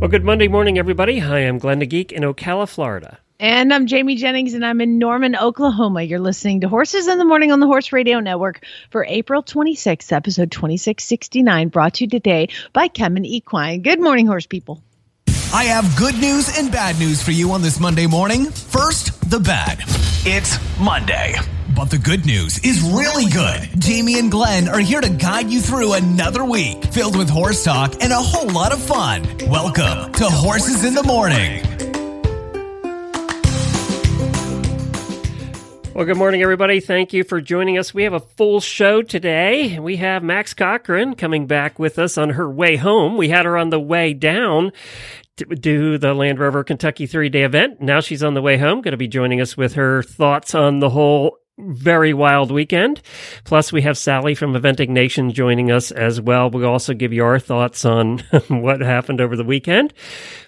Well, good Monday morning, everybody. Hi, I'm Glenn the Geek in Ocala, Florida. And I'm Jamie Jennings, and I'm in Norman, Oklahoma. You're listening to Horses in the Morning on the Horse Radio Network for April 26th, episode 2669, brought to you today by Kemin Equine. Good morning, horse people. I have good news and bad news for you on this Monday morning. First, the bad. It's Monday. But the good news is really good. Jamie and Glenn are here to guide you through another week filled with horse talk and a whole lot of fun. Welcome to Horses in the Morning. Well, good morning, everybody. Thank you for joining us. We have a full show today. We have Max Corcoran coming back with us on her way home. We had her on the way down to do the Land Rover Kentucky 3-day event. Now she's on the way home, going to be joining us with her thoughts on the whole very wild weekend. Plus, we have Sally from Eventing Nation joining us as well. We'll also give you our thoughts on what happened over the weekend.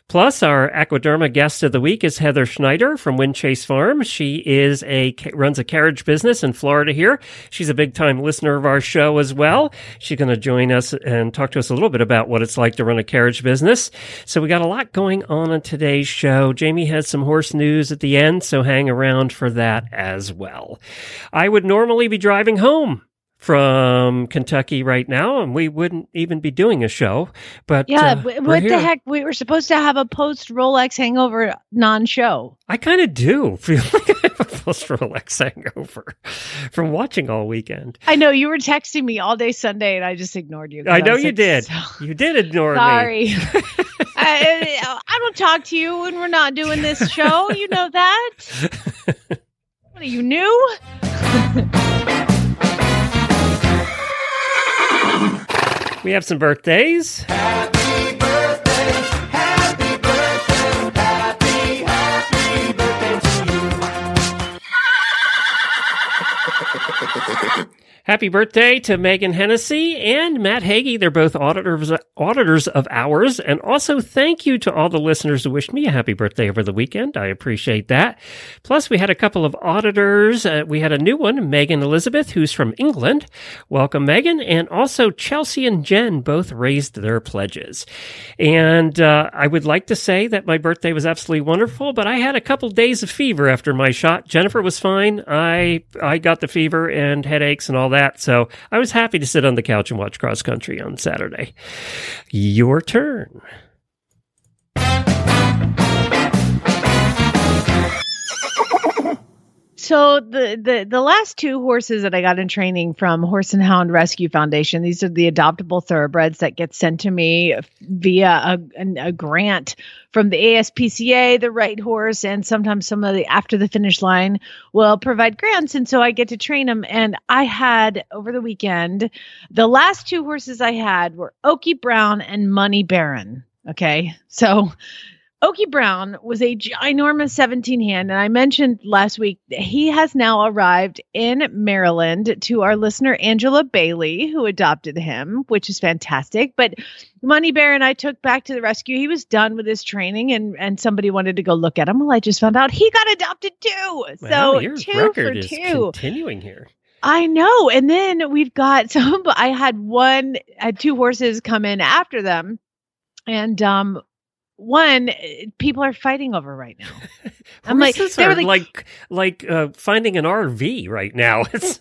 Plus, our Equiderma guest of the week is Heather Schneider from Wind Chase Farm. She is runs a carriage business in Florida here. She's a big-time listener of our show as well. She's going to join us and talk to us a little bit about what it's like to run a carriage business. So we got a lot going on today's show. Jamie has some horse news at the end, so hang around for that as well. I would normally be driving home from Kentucky right now, and we wouldn't even be doing a show. But what the heck? We were supposed to have a post-Rolex hangover non-show. I kind of do feel like I have a post-Rolex hangover from watching all weekend. I know. You were texting me all day Sunday, and I just ignored you. I know you did. You did ignore me. Sorry. I don't talk to you when we're not doing this show. You know that? What are you, new? We have some birthdays. Happy birthday, happy birthday, happy birthday to you. Happy birthday to Megan Hennessy and Matt Hagee. They're both auditors of ours. And also thank you to all the listeners who wished me a happy birthday over the weekend. I appreciate that. Plus, we had a couple of auditors. We had a new one, Megan Elizabeth, who's from England. Welcome, Megan. And also Chelsea and Jen both raised their pledges. And I would like to say that my birthday was absolutely wonderful, but I had a couple days of fever after my shot. Jennifer was fine. I got the fever and headaches and all that. So I was happy to sit on the couch and watch cross country on Saturday. Your turn. So the last two horses that I got in training from Horse and Hound Rescue Foundation, these are the adoptable thoroughbreds that get sent to me via a grant from the ASPCA. The right horse and sometimes some of the after the finish line will provide grants. And so I get to train them. And I had over the weekend, the last two horses I had were Okie Brown and Money Baron. Okay, so Okie Brown was a ginormous 17-hand, and I mentioned last week that he has now arrived in Maryland to our listener, Angela Bailey, who adopted him, which is fantastic. But Money Bear and I took back to the rescue. He was done with his training, and somebody wanted to go look at him. Well, I just found out he got adopted too. Wow, so your two record for two. Is continuing here. I know. And then we've got some. I had two horses come in after them, and one, people are fighting over right now. I'm like, they were like finding an RV right now. It's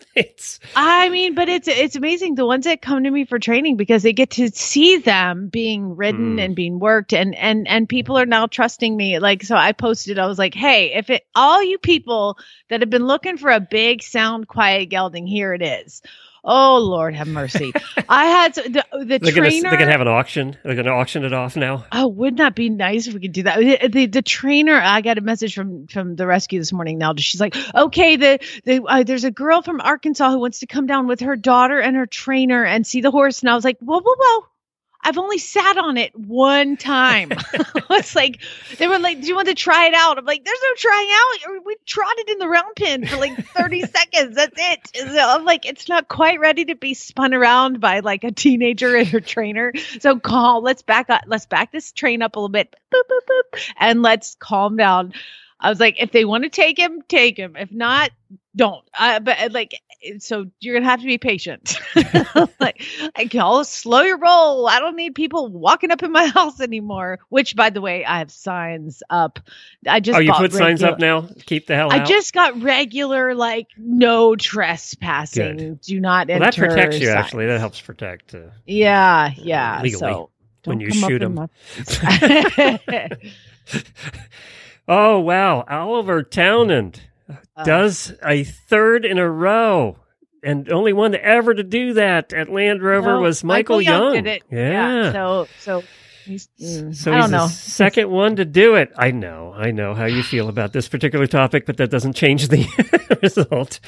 amazing the ones that come to me for training, because they get to see them being ridden and being worked, and people are now trusting me. Like, so I posted, I was like, hey, all you people that have been looking for a big, sound, quiet gelding, here it is. Oh, Lord, have mercy. I had the trainer. They can have an auction. They're going to auction it off now. Oh, wouldn't that be nice if we could do that? The trainer, I got a message from the rescue this morning now. She's like, okay, there's a girl from Arkansas who wants to come down with her daughter and her trainer and see the horse. And I was like, whoa, whoa, whoa. I've only sat on it one time. It's like, they were like, do you want to try it out? I'm like, there's no trying out. We trotted in the round pen for like 30 seconds. That's it. So I'm like, it's not quite ready to be spun around by like a teenager and her trainer. So let's back up. Let's back this train up a little bit. Boop, boop, boop, and let's calm down. I was like, if they want to take him, take him. If not, don't. But like, so you're going to have to be patient. like, I'll slow your roll. I don't need people walking up in my house anymore, which, by the way, I have signs up. I just signs up now? Keep the hell out? I just got regular, like, no trespassing. Good. Do not enter. Well, that protects you, signs. Actually. That helps protect. Yeah, yeah. Legally, so when you shoot them. Oh, wow. Oliver Townend does a third in a row. And only one ever to do that at Land Rover was Michael Young. Did it. Yeah. So he's, I don't know. Second one to do it. I know how you feel about this particular topic, but that doesn't change the result.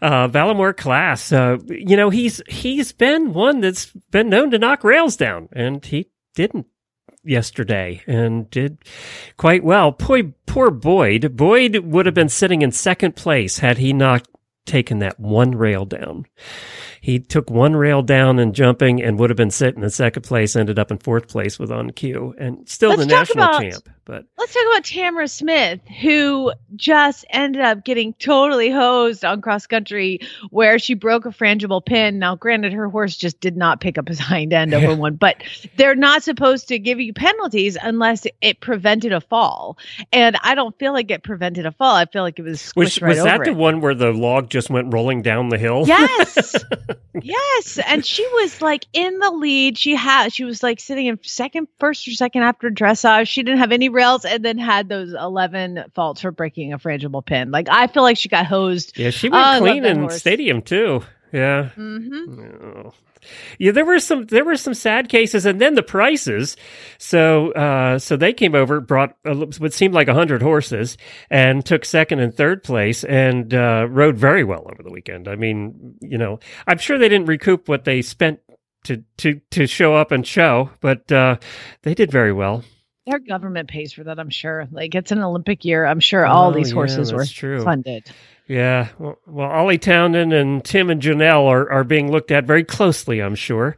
Ballaghmor Class. You know, he's been one that's been known to knock rails down, and he didn't yesterday and did quite well. Poor Boyd. Boyd would have been sitting in second place had he not taken that one rail down. He took one rail down and jumping and would have been sitting in second place, ended up in fourth place with On Cue and still the national champ. But let's talk about Tamia Smith, who just ended up getting totally hosed on cross country where she broke a frangible pin. Now, granted, her horse just did not pick up his hind end over one, but they're not supposed to give you penalties unless it prevented a fall. And I don't feel like it prevented a fall. I feel like it was squished was over the one where the log just went rolling down the hill? Yes. Yes, and she was like in the lead. She was like sitting in first or second after dressage. She didn't have any rails, and then had those 11 faults for breaking a frangible pin. Like, I feel like she got hosed. Yeah, she went clean in stadium too. Yeah. Mm-hmm. Yeah, there were some sad cases, and then the prices. So they came over, brought what seemed like 100 horses, and took second and third place, and rode very well over the weekend. I mean, you know, I'm sure they didn't recoup what they spent to show up and show, but they did very well. Their government pays for that, I'm sure. Like, it's an Olympic year. I'm sure all these horses were funded. Yeah. Well, Ollie Townend and Tim and Janelle are being looked at very closely, I'm sure,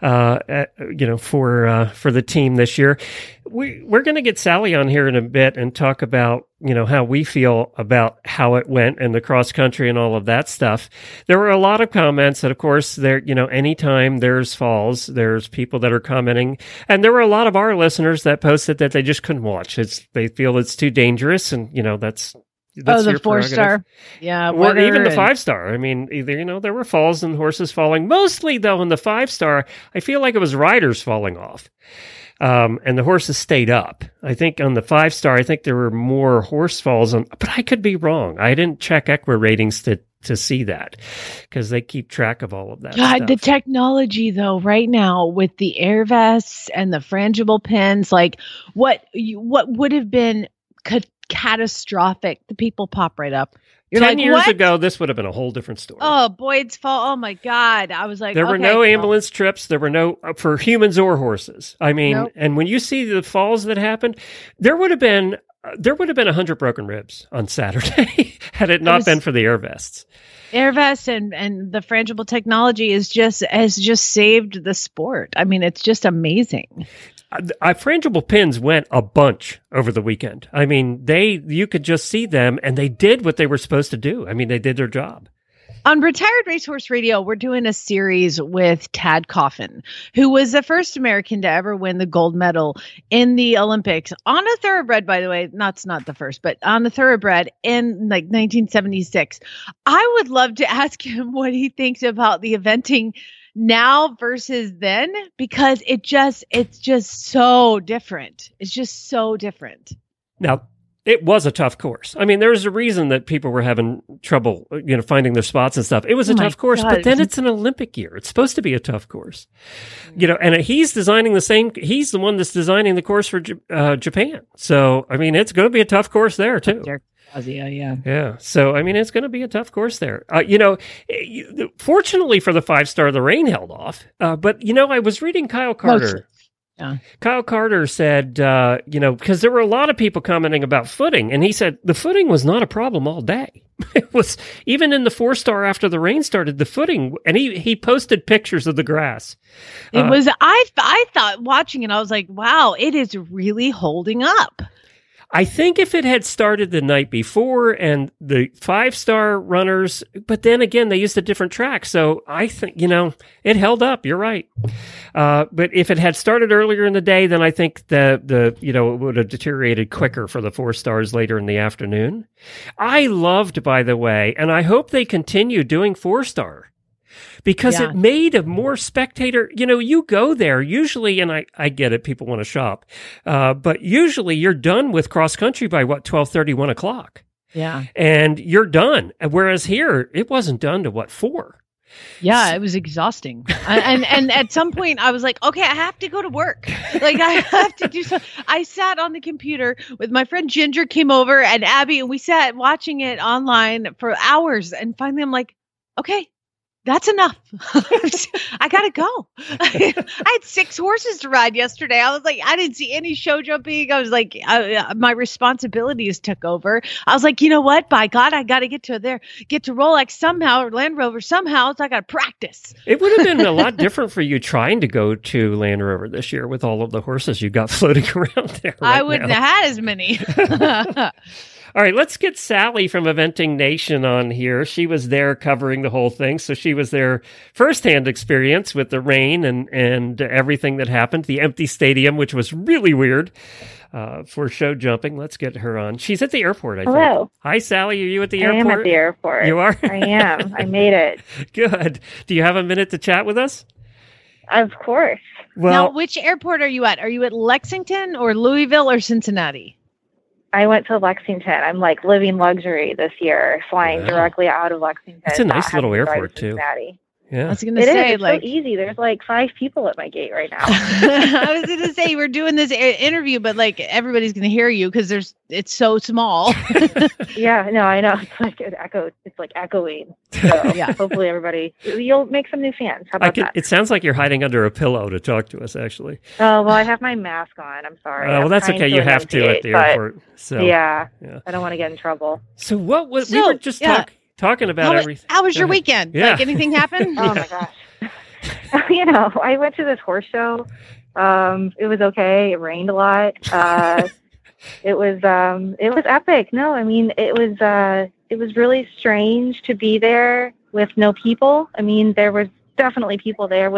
for the team this year. We're going to get Sally on here in a bit and talk about, you know, how we feel about how it went and the cross country and all of that stuff. There were a lot of comments that, of course, anytime there's falls, there's people that are commenting. And there were a lot of our listeners that posted that they just couldn't watch. They feel it's too dangerous. And, you know, that's the 4-star. Yeah. Or even the 5-star. I mean, either, you know, there were falls and horses falling. Mostly, though, in the 5-star, I feel like it was riders falling off. And the horses stayed up. I think on the 5-star, I think there were more horse falls on, but I could be wrong. I didn't check Equa ratings to see that, because they keep track of all of that. God, stuff. The technology though, right now with the air vests and the frangible pins, like what would have been catastrophic, the people pop right up. You're 10 like, years what? Ago, this would have been a whole different story. Oh, Boyd's fall. Oh, my God. I was like, there were no ambulance trips. There were no for humans or horses. I mean, And when you see the falls that happened, there would have been 100 broken ribs on Saturday had it not been for the air vests. Air vests and the frangible technology has just saved the sport. I mean, it's just amazing. Frangible pins went a bunch over the weekend. I mean, you could just see them, and they did what they were supposed to do. I mean, they did their job. On Retired Racehorse Radio, we're doing a series with Tad Coffin, who was the first American to ever win the gold medal in the Olympics on a thoroughbred, by the way. That's not the first, but on a thoroughbred in like 1976. I would love to ask him what he thinks about the eventing now versus then, because it's just so different. It's just so different. Now, it was a tough course. I mean, there's a reason that people were having trouble, you know, finding their spots and stuff. It was a tough course, but then it's an Olympic year. It's supposed to be a tough course, you know, and he's the one that's designing the course for Japan. So, I mean, it's going to be a tough course there too. Yeah. So, I mean, it's going to be a tough course there. Fortunately for the five-star, the rain held off. But, I was reading Kyle Carter. Mostly. Yeah. Kyle Carter said, because there were a lot of people commenting about footing, and he said the footing was not a problem all day. It was even in the four-star after the rain started, the footing, and he posted pictures of the grass. It was, I thought watching it, I was like, wow, it is really holding up. I think if it had started the night before and the five-star runners, but then again, they used a different track. So I think, it held up. You're right. But if it had started earlier in the day, then I think it would have deteriorated quicker for the four stars later in the afternoon. I loved, by the way, and I hope they continue doing four-star. Because it made a more spectator, you go there usually, and I get it, people want to shop, but usually you're done with cross country by 12:30, 1 o'clock. Yeah. And you're done. Whereas here, it wasn't done to 4? Yeah, it was exhausting. and at some point I was like, okay, I have to go to work. Like I have to do something. I sat on the computer with my friend Ginger came over and Abby, and we sat watching it online for hours. And finally I'm like, okay. That's enough. I got to go. I had 6 horses to ride yesterday. I was like, I didn't see any show jumping. I was like, my responsibilities took over. I was like, you know what? By God, I got to get to Rolex somehow or Land Rover somehow. So I got to practice. It would have been a lot different for you trying to go to Land Rover this year with all of the horses you got floating around there. I wouldn't have had as many. All right, let's get Sally from Eventing Nation on here. She was there covering the whole thing, so she was there firsthand experience with the rain and everything that happened, the empty stadium, which was really weird for show jumping. Let's get her on. She's at the airport, I think. Hello. Hi, Sally. Are you at the airport? I am at the airport. You are? I am. I made it. Good. Do you have a minute to chat with us? Of course. Well, now, which airport are you at? Are you at Lexington or Louisville or Cincinnati? I went to Lexington. I'm like living luxury this year, flying directly out of Lexington. It's a nice little airport too. Yeah, I was going to say it's so easy. There's like 5 people at my gate right now. I was going to say we're doing this interview, but like everybody's going to hear you because it's so small. Yeah, no, I know. It's like an echo. It's like echoing. So yeah, hopefully everybody, you'll make some new fans. How about that? It sounds like you're hiding under a pillow to talk to us, actually. Oh well, I have my mask on. I'm sorry. Well, that's okay. You have to at the airport. So yeah, I don't want to get in trouble. So what was we were just talking about everything. How was your weekend? Yeah. Like anything happened? Oh my gosh. I went to this horse show. It was okay. It rained a lot. It was epic. No, I mean, it was really strange to be there with no people. I mean, there was definitely people there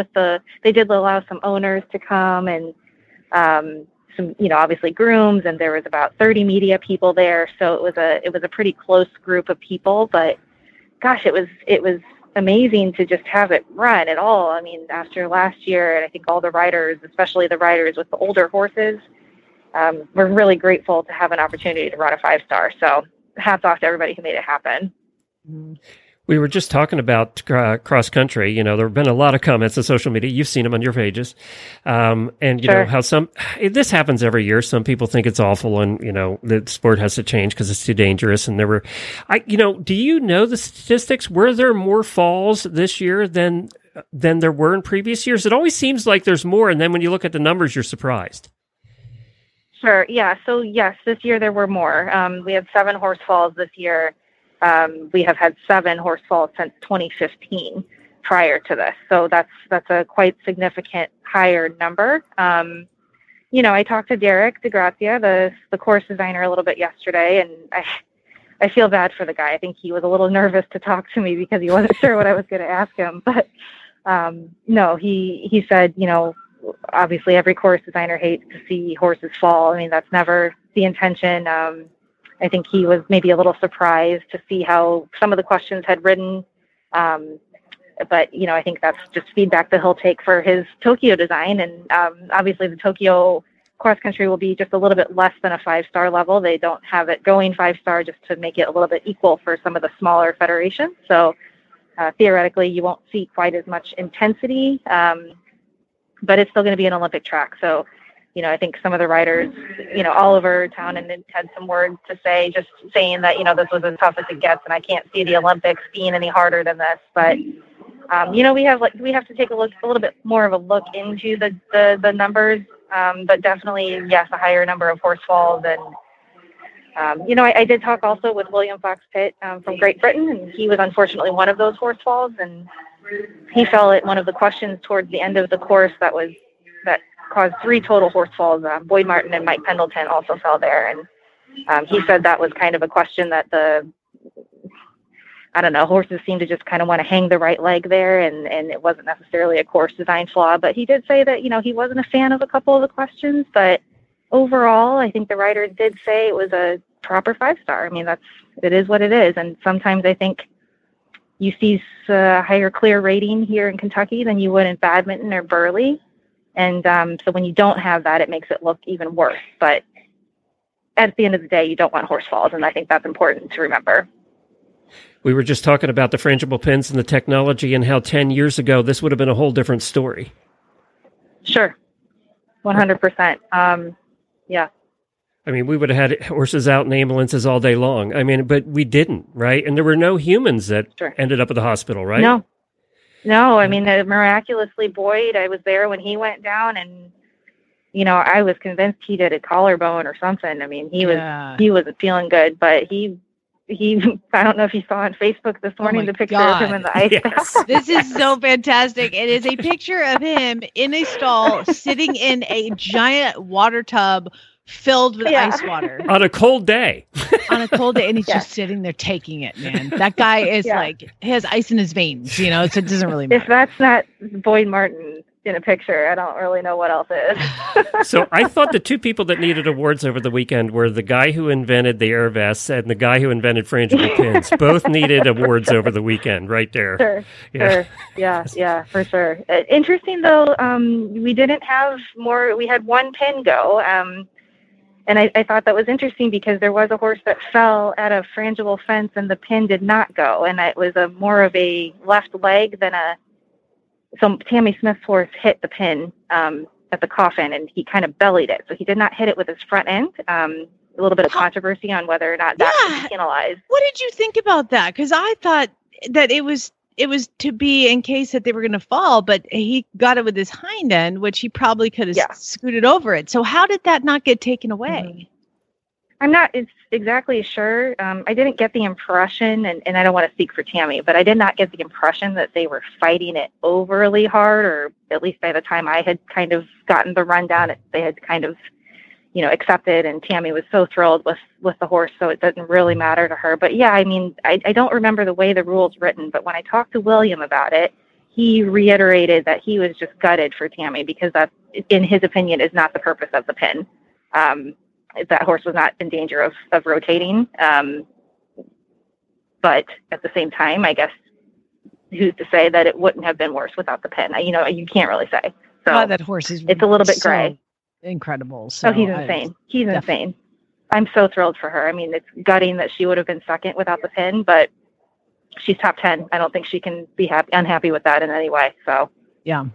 they did allow some owners to come and, some, obviously grooms, and there was about 30 media people there. So it was a pretty close group of people, but gosh, it was amazing to just have it run at all. I mean, after last year, and I think all the riders, especially the riders with the older horses, were really grateful to have an opportunity to run a 5-star. So hats off to everybody who made it happen. Mm-hmm. We were just talking about cross country. There have been a lot of comments on social media. You've seen them on your pages. And sure. How this happens every year. Some people think it's awful and, the sport has to change because it's too dangerous. And there were, do you know the statistics? Were there more falls this year than there were in previous years? It always seems like there's more. And then when you look at the numbers, you're surprised. Sure. Yeah. So yes, this year there were more. We had 7 horse falls this year. We have had 7 horse falls since 2015 prior to this. So that's a quite significant higher number. I talked to Derek DeGrazia, the course designer, a little bit yesterday, and I feel bad for the guy. I think he was a little nervous to talk to me because he wasn't sure what I was going to ask him. But no, he said, obviously every course designer hates to see horses fall. I mean, that's never the intention. I think he was maybe a little surprised to see how some of the questions had ridden. But, I think that's just feedback that he'll take for his Tokyo design. And obviously the Tokyo cross country will be just a little bit less than a 5-star level. They don't have it going 5-star just to make it a little bit equal for some of the smaller federations. So theoretically, you won't see quite as much intensity, but it's still going to be an Olympic track. So you know, I think some of the riders, you know, Oliver Townend had some words to say, just saying that, you know, this was as tough as it gets, and I can't see the Olympics being any harder than this. But, you know, we have to take a look, a little bit more of a look into the numbers, but definitely, yes, a higher number of horse falls. And, you know, I did talk also with William Fox Pitt from Great Britain, and he was unfortunately one of those horse falls, and he fell at one of the questions towards the end of the course that caused 3 total horse falls. Boyd Martin and Mike Pendleton also fell there. And he said that was kind of a question that horses seem to just kind of want to hang the right leg there. And it wasn't necessarily a course design flaw, but he did say that, you know, he wasn't a fan of a couple of the questions, but overall, I think the riders did say it was a proper 5-star. I mean, it is what it is. And sometimes I think you see a higher clear rating here in Kentucky than you would in Badminton or Burley. And so when you don't have that, it makes it look even worse. But at the end of the day, you don't want horse falls, and I think that's important to remember. We were just talking about the frangible pins and the technology and how 10 years ago this would have been a whole different story. Sure, 100%. Yeah. I mean, we would have had horses out in ambulances all day long. I mean, but we didn't, right? And there were no humans that ended up at the hospital, right? No, I mean, miraculously, Boyd, I was there when he went down, and, you know, I was convinced he did a collarbone or something. I mean, he wasn't feeling good, but he I don't know if you saw on Facebook this morning the picture of him in the ice. Yes. This is so fantastic. It is a picture of him in a stall sitting in a giant water tub filled with ice water. On a cold day. And he's just sitting there taking it, man. That guy is like, he has ice in his veins, you know, so it doesn't really matter. If that's not Boyd Martin in a picture, I don't really know what else is. So I thought the two people that needed awards over the weekend were the guy who invented the air vests and the guy who invented frangible pins. Both needed awards over the weekend right there. Sure, for sure. Interesting, though, we didn't have more. We had one pin go. And I thought that was interesting because there was a horse that fell at a frangible fence and the pin did not go. And it was more of a left leg than so Tamia Smith's horse hit the pin at the coffin, and he kind of bellied it. So he did not hit it with his front end. A little bit of controversy on whether or not that should be penalized. What did you think about that? Because I thought that it was to be in case that they were going to fall, but he got it with his hind end, which he probably could have scooted over it. So how did that not get taken away? I'm not exactly sure. I didn't get the impression, and I don't want to speak for Tamia, but I did not get the impression that they were fighting it overly hard, or at least by the time I had kind of gotten the rundown, they had kind of, you know, accepted, and Tamia was so thrilled with the horse, so it doesn't really matter to her. But yeah, I mean, I don't remember the way the rule's written, but when I talked to William about it, he reiterated that he was just gutted for Tamia because that, in his opinion, is not the purpose of the pin. That horse was not in danger of rotating. But at the same time, I guess, who's to say that it wouldn't have been worse without the pin? You know, you can't really say. So that horse it's a little bit gray. Incredible. So he's insane. He's insane. I'm so thrilled for her. I mean, it's gutting that she would have been second without the pin, but she's top 10. I don't think she can be unhappy with that in any way. So yeah.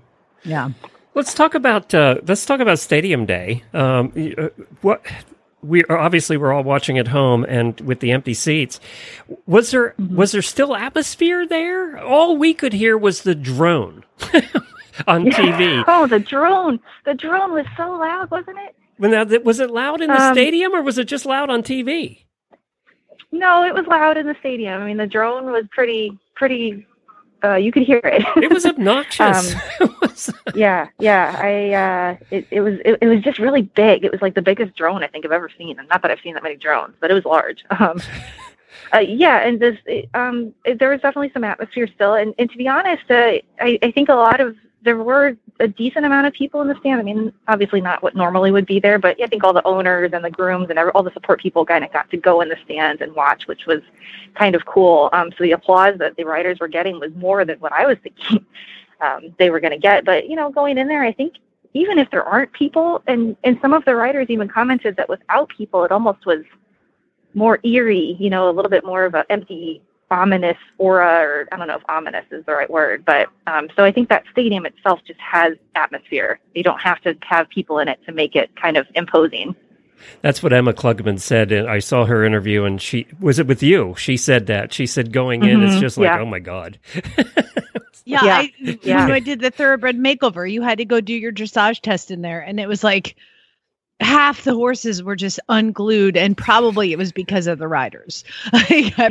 Let's talk about Stadium Day. What we're all watching at home and with the empty seats. Was there still atmosphere there? All we could hear was the drone on TV. Oh, the drone! The drone was so loud, wasn't it? Now, was it loud in the stadium, or was it just loud on TV? No, it was loud in the stadium. I mean, the drone was pretty. You could hear it. It was obnoxious. It was just really big. It was like the biggest drone I think I've ever seen. And not that I've seen that many drones, but it was large. And there was definitely some atmosphere still. And to be honest, I think there were a decent amount of people in the stand. I mean, obviously not what normally would be there, but I think all the owners and the grooms and all the support people kind of got to go in the stands and watch, which was kind of cool. So the applause that the riders were getting was more than what I was thinking they were going to get. But, you know, going in there, I think even if there aren't people, and some of the riders even commented that without people, it almost was more eerie, you know, a little bit more of an empty ominous aura, or I don't know if ominous is the right word, but so I think that stadium itself just has atmosphere. You don't have to have people in it to make it kind of imposing. That's what Emma Klugman said, and I saw her interview, and she was it with you. She said that. She said going in, it's just like, oh my God. When I did the thoroughbred makeover, you had to go do your dressage test in there, and it was like half the horses were just unglued, and probably it was because of the riders. For sure.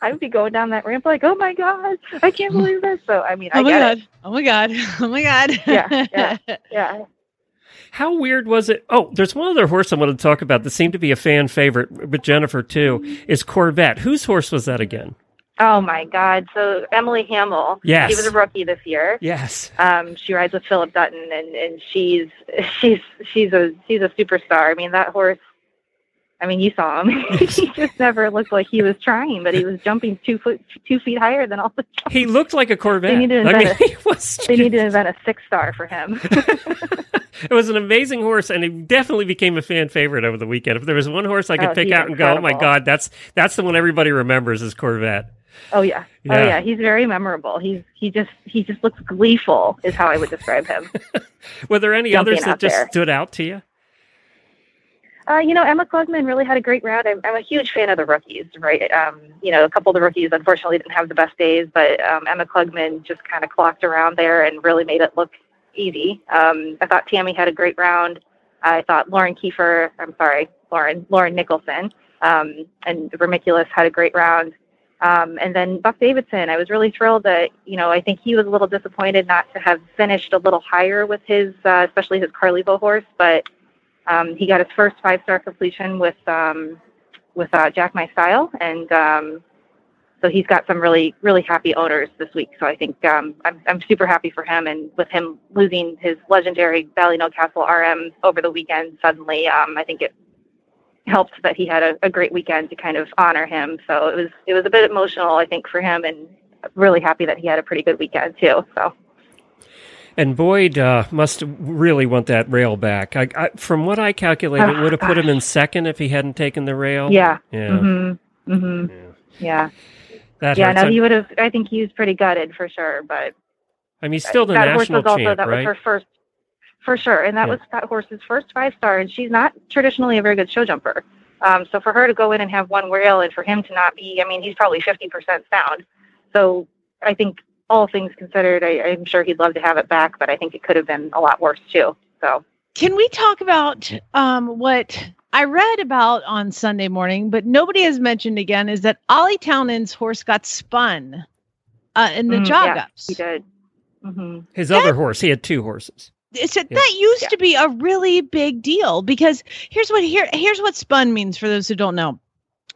I would be going down that ramp like, oh my God, I can't believe this. So I mean, Oh my God. Yeah. How weird was it? Oh, there's one other horse I wanted to talk about that seemed to be a fan favorite with Jennifer too, is Corvette. Whose horse was that again? Oh my God. So Emily Hamill. Yes. She was a rookie this year. Yes. She rides with Philip Dutton, and she's a superstar. I mean, that horse, I mean, you saw him. He just never looked like he was trying, but he was jumping 2 feet higher than all the jumps. He looked like a Corvette. They need to invent a 6-star for him. It was an amazing horse, and it definitely became a fan favorite over the weekend. If there was one horse I could pick out and incredible. Go, oh my God, that's the one everybody remembers is Corvette. Oh yeah. He's very memorable. He just looks gleeful is how I would describe him. Were there any others that just stood out to you? Emma Klugman really had a great round. I'm a huge fan of the rookies, right? A couple of the rookies unfortunately didn't have the best days, but Emma Klugman just kind of clocked around there and really made it look easy. I thought Tammy had a great round. I thought Lauren Nicholson and Vermiculus had a great round. And then Buck Davidson, I was really thrilled that, I think he was a little disappointed not to have finished a little higher with his, especially his Carlevo horse, but he got his first 5-star completion with Jack My Style. And so he's got some really, really happy owners this week. So I think I'm super happy for him. And with him losing his legendary Ballynoe Castle RM over the weekend suddenly, I think it helped that he had a great weekend to kind of honor him. So it was a bit emotional, I think, for him, and really happy that he had a pretty good weekend too. So. And Boyd must really want that rail back. I from what I calculated, it would have put him in second if he hadn't taken the rail. Yeah. Mm-hmm. Mm-hmm. Yeah. That hurts. No, he would have. I think he was pretty gutted for sure. But I mean, he's still the national champ, right? Was her first. For sure. And that was that horse's first 5-star, and she's not traditionally a very good show jumper. So for her to go in and have one rail, and for him to not be, I mean, he's probably 50% sound. So I think all things considered, I'm sure he'd love to have it back, but I think it could have been a lot worse too. So can we talk about what I read about on Sunday morning, but nobody has mentioned again, is that Ollie Townend's horse got spun in the jog ups. He did. Mm-hmm. Other horse, he had two horses. That used to be a really big deal, because here's what spun means for those who don't know.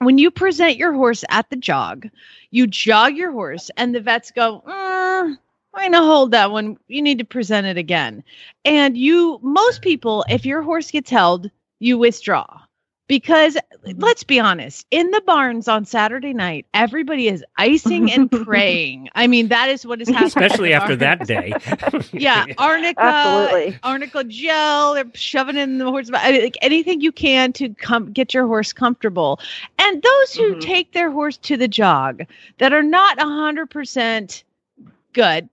When you present your horse at the jog, you jog your horse, and the vets go, I'm gonna hold that one. You need to present it again. And most people, if your horse gets held, you withdraw. Because let's be honest, in the barns on Saturday night, everybody is icing and praying. I mean, that is what is happening. Especially after that day. Yeah. Arnica gel, they're shoving in the horse, like anything you can to get your horse comfortable. And those who take their horse to the jog that are not 100% good,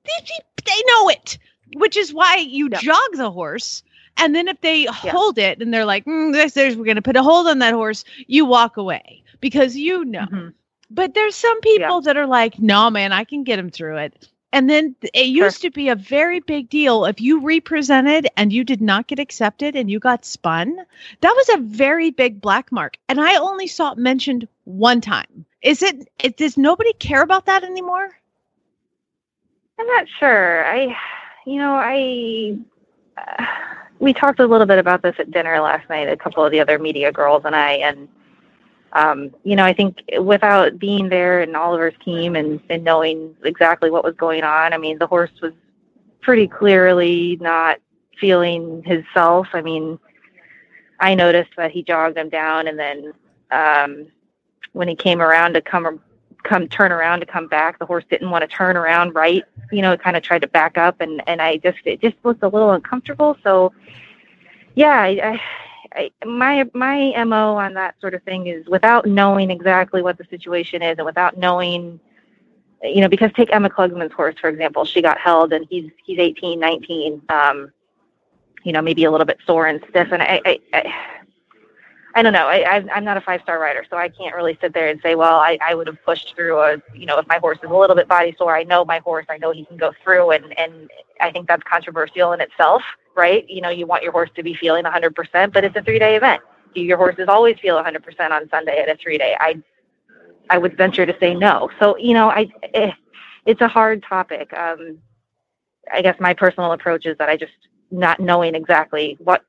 they know it, which is why you jog the horse. And then if they hold it and they're like, we're going to put a hold on that horse, you walk away because you know. Mm-hmm. But there's some people that are like, no, man, I can get him through it. And then it used to be a very big deal if you represented and you did not get accepted and you got spun. That was a very big black mark. And I only saw it mentioned one time. Does nobody care about that anymore? I'm not sure. We talked a little bit about this at dinner last night, a couple of the other media girls and I, and, I think without being there and Oliver's team and knowing exactly what was going on, I mean, the horse was pretty clearly not feeling himself. I mean, I noticed that he jogged him down, and then when he came around to turn around to come back, the horse didn't want to turn around right. It kind of tried to back up, and it just looked a little uncomfortable. So, yeah, I, my MO on that sort of thing is, without knowing exactly what the situation is, and without knowing, you know, because take Emma Klugman's horse, for example, she got held, and he's 18, 19, you know, maybe a little bit sore and stiff. And I don't know. I'm not a 5-star rider, so I can't really sit there and say, well, I would have pushed through a, you know, if my horse is a little bit body sore, I know my horse, I know he can go through. And I think that's controversial in itself, right? You know, you want your horse to be feeling 100%, but it's a 3-day event. Do your horses always feel 100% on Sunday at a 3-day? I would venture to say no. So, you know, it's a hard topic. I guess my personal approach is that I just, not knowing exactly what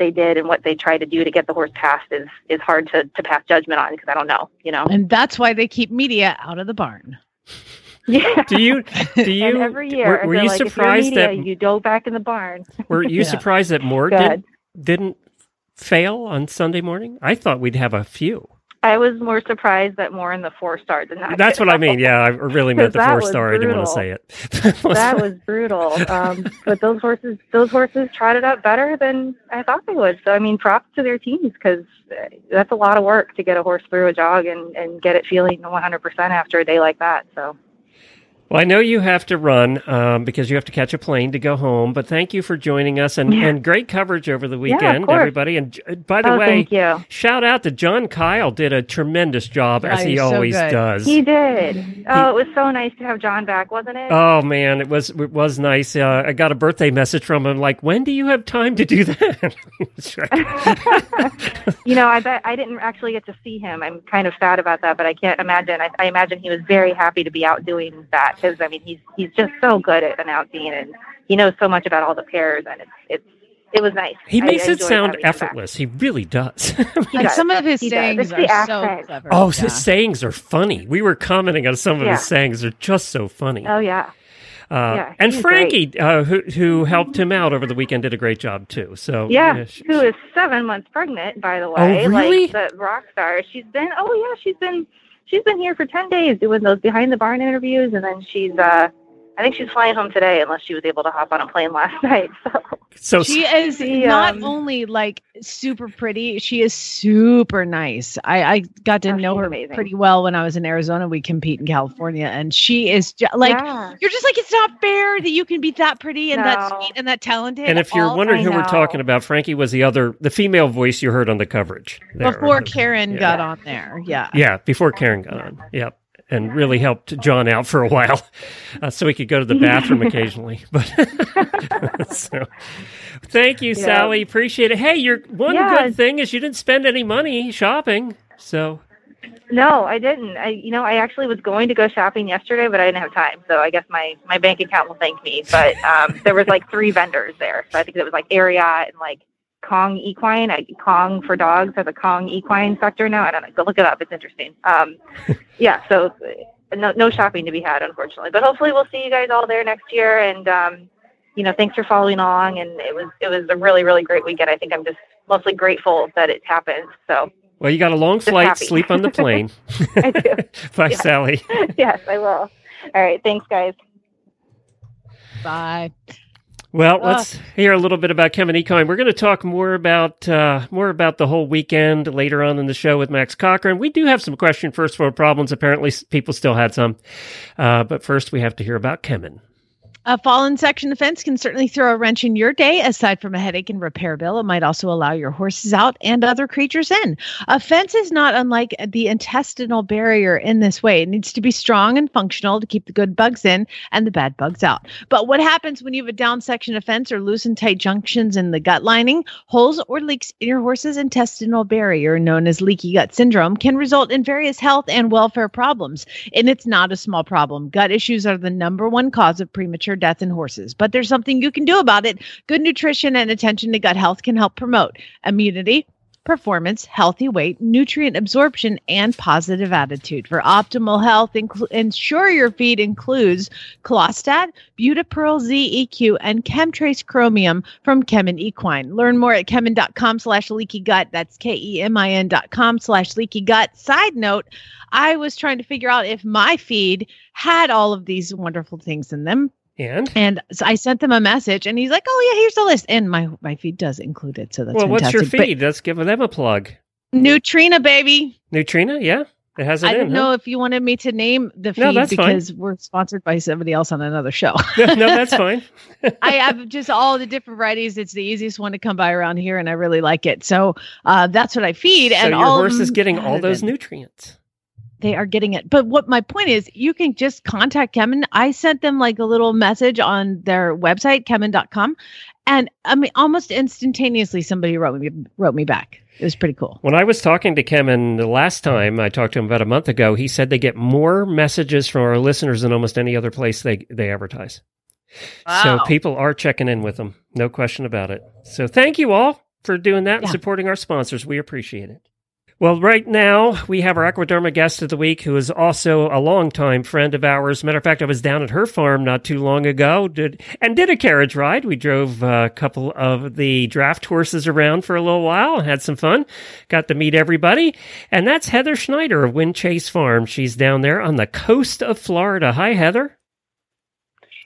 they did and what they tried to do to get the horse passed is hard to pass judgment on, because I don't know, you know. And that's why they keep media out of the barn. Yeah. Do you and every year were you like, surprised media, that you go back in the barn? Were you surprised that more didn't fail on Sunday morning? I thought we'd have a few. I was more surprised that more in the 4-star did not. That's what I mean. Yeah, I really meant the 4-star. I didn't want to say it. That was brutal. But those horses trotted out better than I thought they would. So, I mean, props to their teams, because that's a lot of work to get a horse through a jog and get it feeling 100% after a day like that. So. Well, I know you have to run because you have to catch a plane to go home, but thank you for joining us and great coverage over the weekend, everybody. And by the way, shout out to John Kyle, did a tremendous job as he always does. He did. It was so nice to have John back, wasn't it? Oh, man, it was nice. I got a birthday message from him like, when do you have time to do that? You know, I bet I didn't actually get to see him. I'm kind of sad about that, but I can't imagine. I imagine he was very happy to be out doing that. Because, I mean, he's just so good at announcing, and he knows so much about all the pairs, and it was nice. He makes it sound effortless. He really does. Some of his sayings are so clever. Oh, yeah. His sayings are funny. We were commenting on some of his sayings. They're just so funny. Oh, yeah. And Frankie, who helped him out over the weekend, did a great job, too. So who is 7 months pregnant, by the way. Oh, really? Like the rock star. She's been here for 10 days doing those behind the barn interviews, and then I think she's flying home today, unless she was able to hop on a plane last night. So she is not only like super pretty, she is super nice. I got to know her pretty well when I was in Arizona. We compete in California, and she is you're just like, it's not fair that you can be that pretty and that sweet and that talented. And if you're wondering who we're talking about, Frankie was the female voice you heard on the coverage there, before Karen got on there. Yeah, before Karen got on. Yep. And really helped John out for a while, so he could go to the bathroom occasionally. But so, thank you, Sally. Appreciate it. Hey, your one good thing is you didn't spend any money shopping. So, no, I didn't. I actually was going to go shopping yesterday, but I didn't have time. So I guess my bank account will thank me. But there was like 3 vendors there. So I think it was like Ariat and like Kong Equine. Kong for dogs has a Kong Equine sector now. I don't know. Go look it up. It's interesting. So no shopping to be had, unfortunately. But hopefully we'll see you guys all there next year. And, you know, thanks for following along. And it was a really, really great weekend. I think I'm just mostly grateful that it happened. So. Well, you got a long flight. Happy. Sleep on the plane. I do. Bye, Sally. Yes, I will. All right. Thanks, guys. Bye. Well, let's hear a little bit about Kemin Equine. We're going to talk more about the whole weekend later on in the show with Max Corcoran. We do have some question first world problems. Apparently, people still had some. But first, we have to hear about Kemin. A fallen section of fence can certainly throw a wrench in your day. Aside from a headache and repair bill, it might also allow your horses out and other creatures in. A fence is not unlike the intestinal barrier in this way. It needs to be strong and functional to keep the good bugs in and the bad bugs out. But what happens when you have a down section of fence or loose and tight junctions in the gut lining? Holes or leaks in your horse's intestinal barrier, known as leaky gut syndrome, can result in various health and welfare problems. And it's not a small problem. Gut issues are the number one cause of premature death in horses, but there's something you can do about it. Good nutrition and attention to gut health can help promote immunity, performance, healthy weight, nutrient absorption, and positive attitude. For optimal health, ensure your feed includes Clostat, Butapearl ZEQ, and Chemtrace Chromium from Kemin Equine. Learn more at kemin.com/leaky gut. That's KEMIN.com/leaky gut. Side note, I was trying to figure out if my feed had all of these wonderful things in them. And so I sent them a message, and he's like, "Oh yeah, here's the list." And my feed does include it, so that's fantastic. What's your feed? But let's give them a plug. Neutrena, baby. Neutrena, yeah. It has it. I don't know if you wanted me to name the feed because we're sponsored by somebody else on another show. No, that's fine. I have just all the different varieties. It's the easiest one to come by around here, and I really like it. So that's what I feed. So and your horse is getting all those nutrients. They are getting it. But what my point is, you can just contact Kemin. I sent them like a little message on their website, Kemin.com. And I mean, almost instantaneously, somebody wrote me back. It was pretty cool. When I was talking to Kemin the last time, I talked to him about a month ago, he said they get more messages from our listeners than almost any other place they advertise. Wow. So people are checking in with them. No question about it. So thank you all for doing that and supporting our sponsors. We appreciate it. Well, right now, we have our Equiderma guest of the week, who is also a longtime friend of ours. Matter of fact, I was down at her farm not too long ago and did a carriage ride. We drove a couple of the draft horses around for a little while, had some fun, got to meet everybody. And that's Heather Schneider of Wind Chase Farm. She's down there on the coast of Florida. Hi, Heather.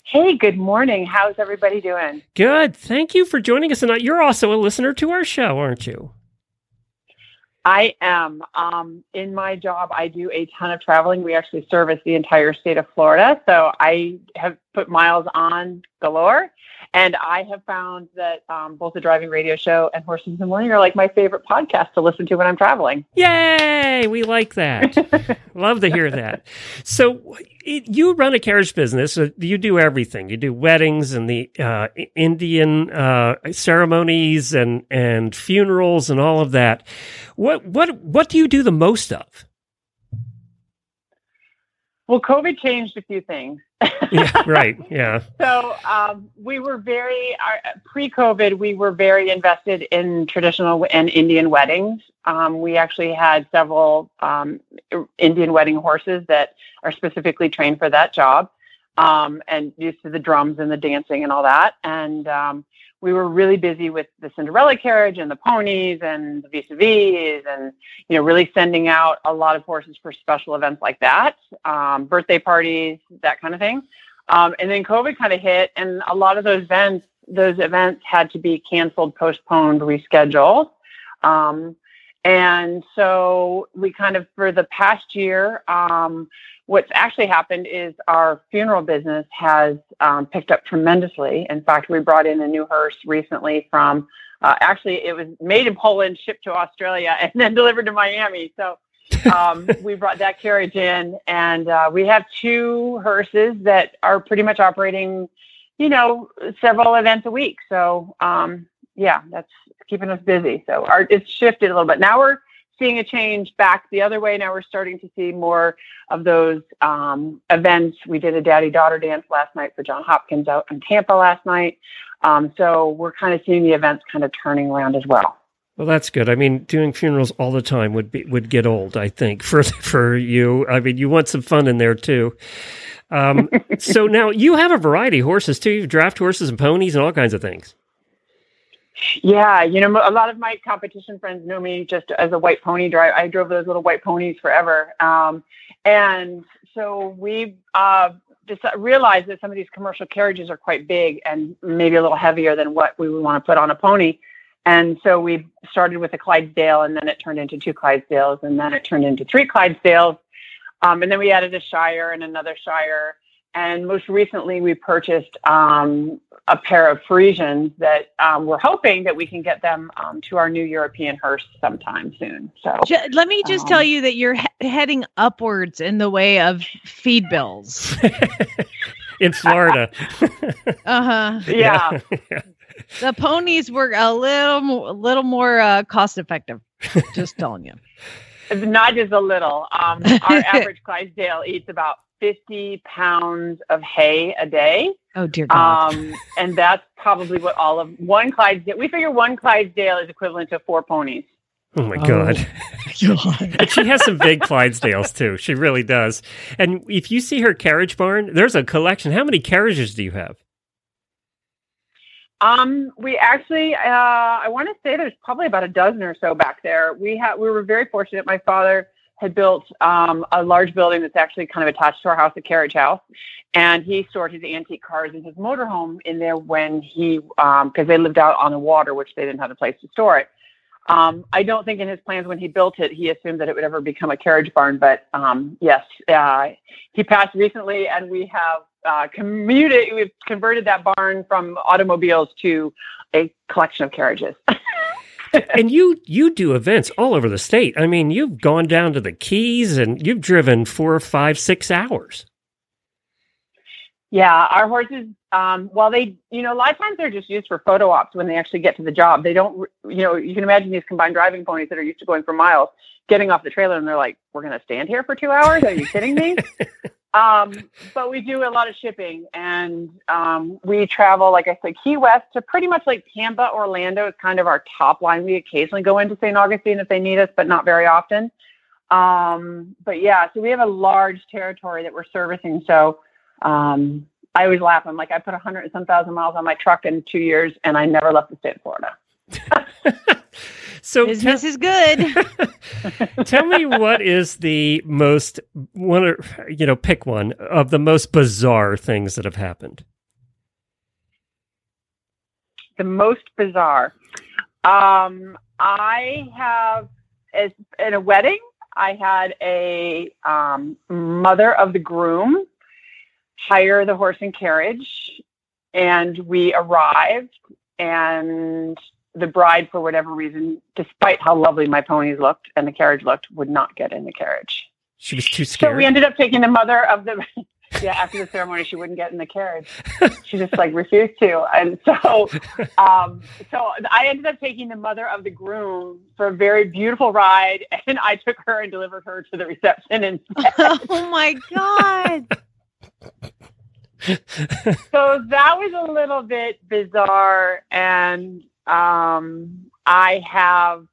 Hey, good morning. How's everybody doing? Good. Thank you for joining us tonight. You're also a listener to our show, aren't you? I am. In my job, I do a ton of traveling. We actually service the entire state of Florida. So I have put miles on galore. And I have found that both the Driving Radio Show and Horses in the Morning are like my favorite podcast to listen to when I'm traveling. Yay! We like that. Love to hear that. So you run a carriage business. So you do everything. You do weddings and the Indian ceremonies and funerals and all of that. What do you do the most of? Well, COVID changed a few things. Yeah, right. Yeah. So we were pre-COVID, we were very invested in traditional and Indian weddings. We actually had several Indian wedding horses that are specifically trained for that job and used to the drums and the dancing and all that. And we were really busy with the Cinderella carriage and the ponies and the vis-a-vis and, you know, really sending out a lot of horses for special events like that, birthday parties, that kind of thing. And then COVID kind of hit, and a lot of those events had to be canceled, postponed, rescheduled. And so we kind of, for the past year, what's actually happened is our funeral business has picked up tremendously. In fact, we brought in a new hearse recently from, actually it was made in Poland, shipped to Australia, and then delivered to Miami. So we brought that carriage in, and we have two hearses that are pretty much operating, you know, several events a week. So yeah, that's keeping us busy. So it's shifted a little bit. Now we're seeing a change back the other way. Now we're starting to see more of those events. We did a daddy-daughter dance last night for John Hopkins out in Tampa last night. So we're kind of seeing the events kind of turning around as well. Well, that's good. I mean, doing funerals all the time would get old, I think, for you. I mean, you want some fun in there too. So now you have a variety of horses too. You have draft horses and ponies and all kinds of things. Yeah, you know, a lot of my competition friends know me just as a white pony driver. I drove those little white ponies forever. And so we just realized that some of these commercial carriages are quite big and maybe a little heavier than what we would want to put on a pony. And so we started with a Clydesdale, and then it turned into two Clydesdales, and then it turned into three Clydesdales. And then we added a Shire and another Shire. And most recently, we purchased a pair of Frisians that we're hoping that we can get them to our new European hearse sometime soon. So let me just tell you that you're heading upwards in the way of feed bills. In Florida. Yeah. Yeah. The ponies were a little more cost effective. Just telling you. Not just a little. Our average Clydesdale eats about 50 pounds of hay a day. Oh, dear God. And that's probably what all of one Clydesdale. We figure one Clydesdale is equivalent to four ponies. Oh, my God. And she has some big Clydesdales, too. She really does. And if you see her carriage barn, there's a collection. How many carriages do you have? We actually, I want to say there's probably about a dozen or so back there. We were very fortunate. My father had built a large building that's actually kind of attached to our house, the carriage house. And he stored his antique cars in his motorhome in there when he, because they lived out on the water, which they didn't have a place to store it. I don't think in his plans when he built it, he assumed that it would ever become a carriage barn. But yes, he passed recently, and we have we've converted that barn from automobiles to a collection of carriages. And you do events all over the state. I mean, you've gone down to the Keys, and you've driven 4, 5, 6 hours. Yeah, our horses, while they, a lot of times they're just used for photo ops when they actually get to the job. They don't, you can imagine these combined driving ponies that are used to going for miles, getting off the trailer, and they're like, we're going to stand here for 2 hours? Are you kidding me? But we do a lot of shipping, and we travel, like I said, Key West to pretty much like Tampa, Orlando is kind of our top line. We occasionally go into St. Augustine if they need us, but not very often. But yeah, so we have a large territory that we're servicing, so I always laugh. I'm like, I put 100,000 miles on my truck in 2 years, and I never left the state of Florida. So business is good. Tell me, what is the most pick one of the most bizarre things that have happened? The most bizarre. I have, as at a wedding, I had a mother of the groom hire the horse and carriage, and we arrived, and the bride, for whatever reason, despite how lovely my ponies looked and the carriage looked, would not get in the carriage. She was too scared. So we ended up taking the mother of the after the ceremony, she wouldn't get in the carriage. She just refused to. And so I ended up taking the mother of the groom for a very beautiful ride, and I took her and delivered her to the reception instead. Oh my God. So that was a little bit bizarre, and I have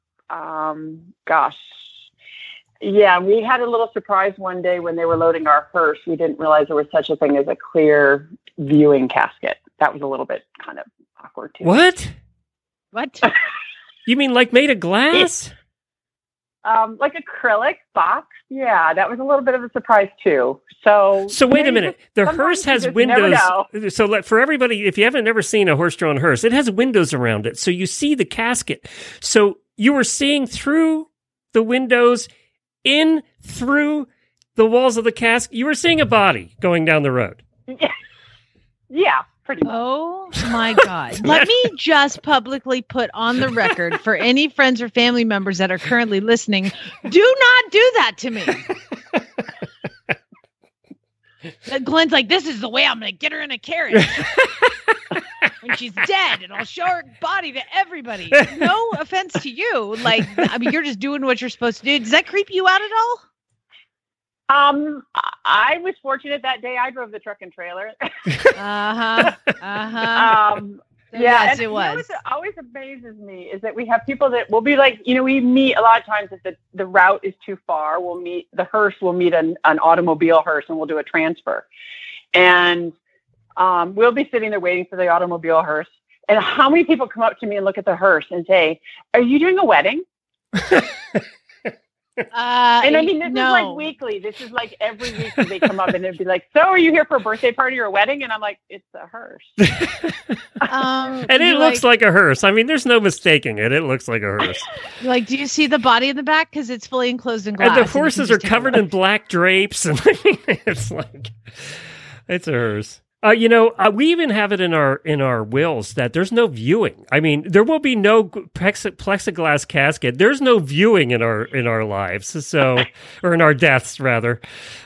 we had a little surprise one day when they were loading our hearse. We didn't realize there was such a thing as a clear viewing casket. That was a little bit kind of awkward too. What You mean like made of glass? Like acrylic box. Yeah, that was a little bit of a surprise too. So wait a minute. The hearse has windows. So for everybody, if you haven't ever seen a horse-drawn hearse, it has windows around it. So you see the casket. So you were seeing through the windows, in through the walls of the casket. You were seeing a body going down the road. Yeah. Pretty much. Oh my God. Let me just publicly put on the record for any friends or family members that are currently listening, do not do that to me. Glenn's like, this is the way I'm going to get her in a carriage. When she's dead, and I'll show her body to everybody. No offense to you. You're just doing what you're supposed to do. Does that creep you out at all? I was fortunate that day. I drove the truck and trailer. Yes, it was. What always amazes me is that we have people that will be like, we meet a lot of times if the route is too far, we'll meet an automobile hearse, and we'll do a transfer. And we'll be sitting there waiting for the automobile hearse. And how many people come up to me and look at the hearse and say, "Are you doing a wedding?" And I mean, this is like weekly. This is like every week they come up and it'd be like, "So are you here for a birthday party or a wedding?" And I'm like, "It's a hearse." And it looks like a hearse. I mean, there's no mistaking it. It looks like a hearse. Do you see the body in the back? Because it's fully enclosed in glass. And the horses are covered in black drapes, and it's a hearse. We even have it in our wills that there's no viewing. I mean, there will be no plexiglass casket. There's no viewing in our lives, or in our deaths rather.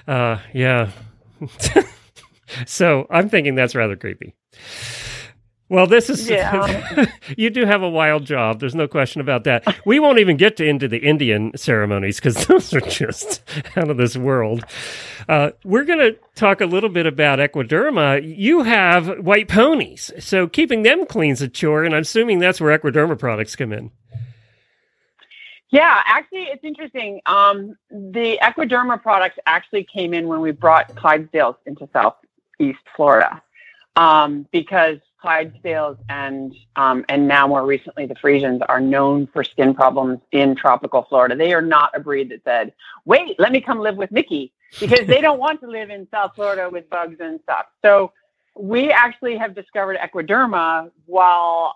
Yeah. So I'm thinking that's rather creepy. Well, this is you do have a wild job. There's no question about that. We won't even get into the Indian ceremonies because those are just out of this world. We're going to talk a little bit about Equiderma. You have white ponies, so keeping them clean is a chore, and I'm assuming that's where Equiderma products come in. Yeah, actually, it's interesting. The Equiderma products actually came in when we brought Clydesdales into Southeast Florida because Clydesdales and now more recently the Frisians are known for skin problems in tropical Florida. They are not a breed that said, wait, let me come live with Mickey, because they don't want to live in South Florida with bugs and stuff. So we actually have discovered Equiderma while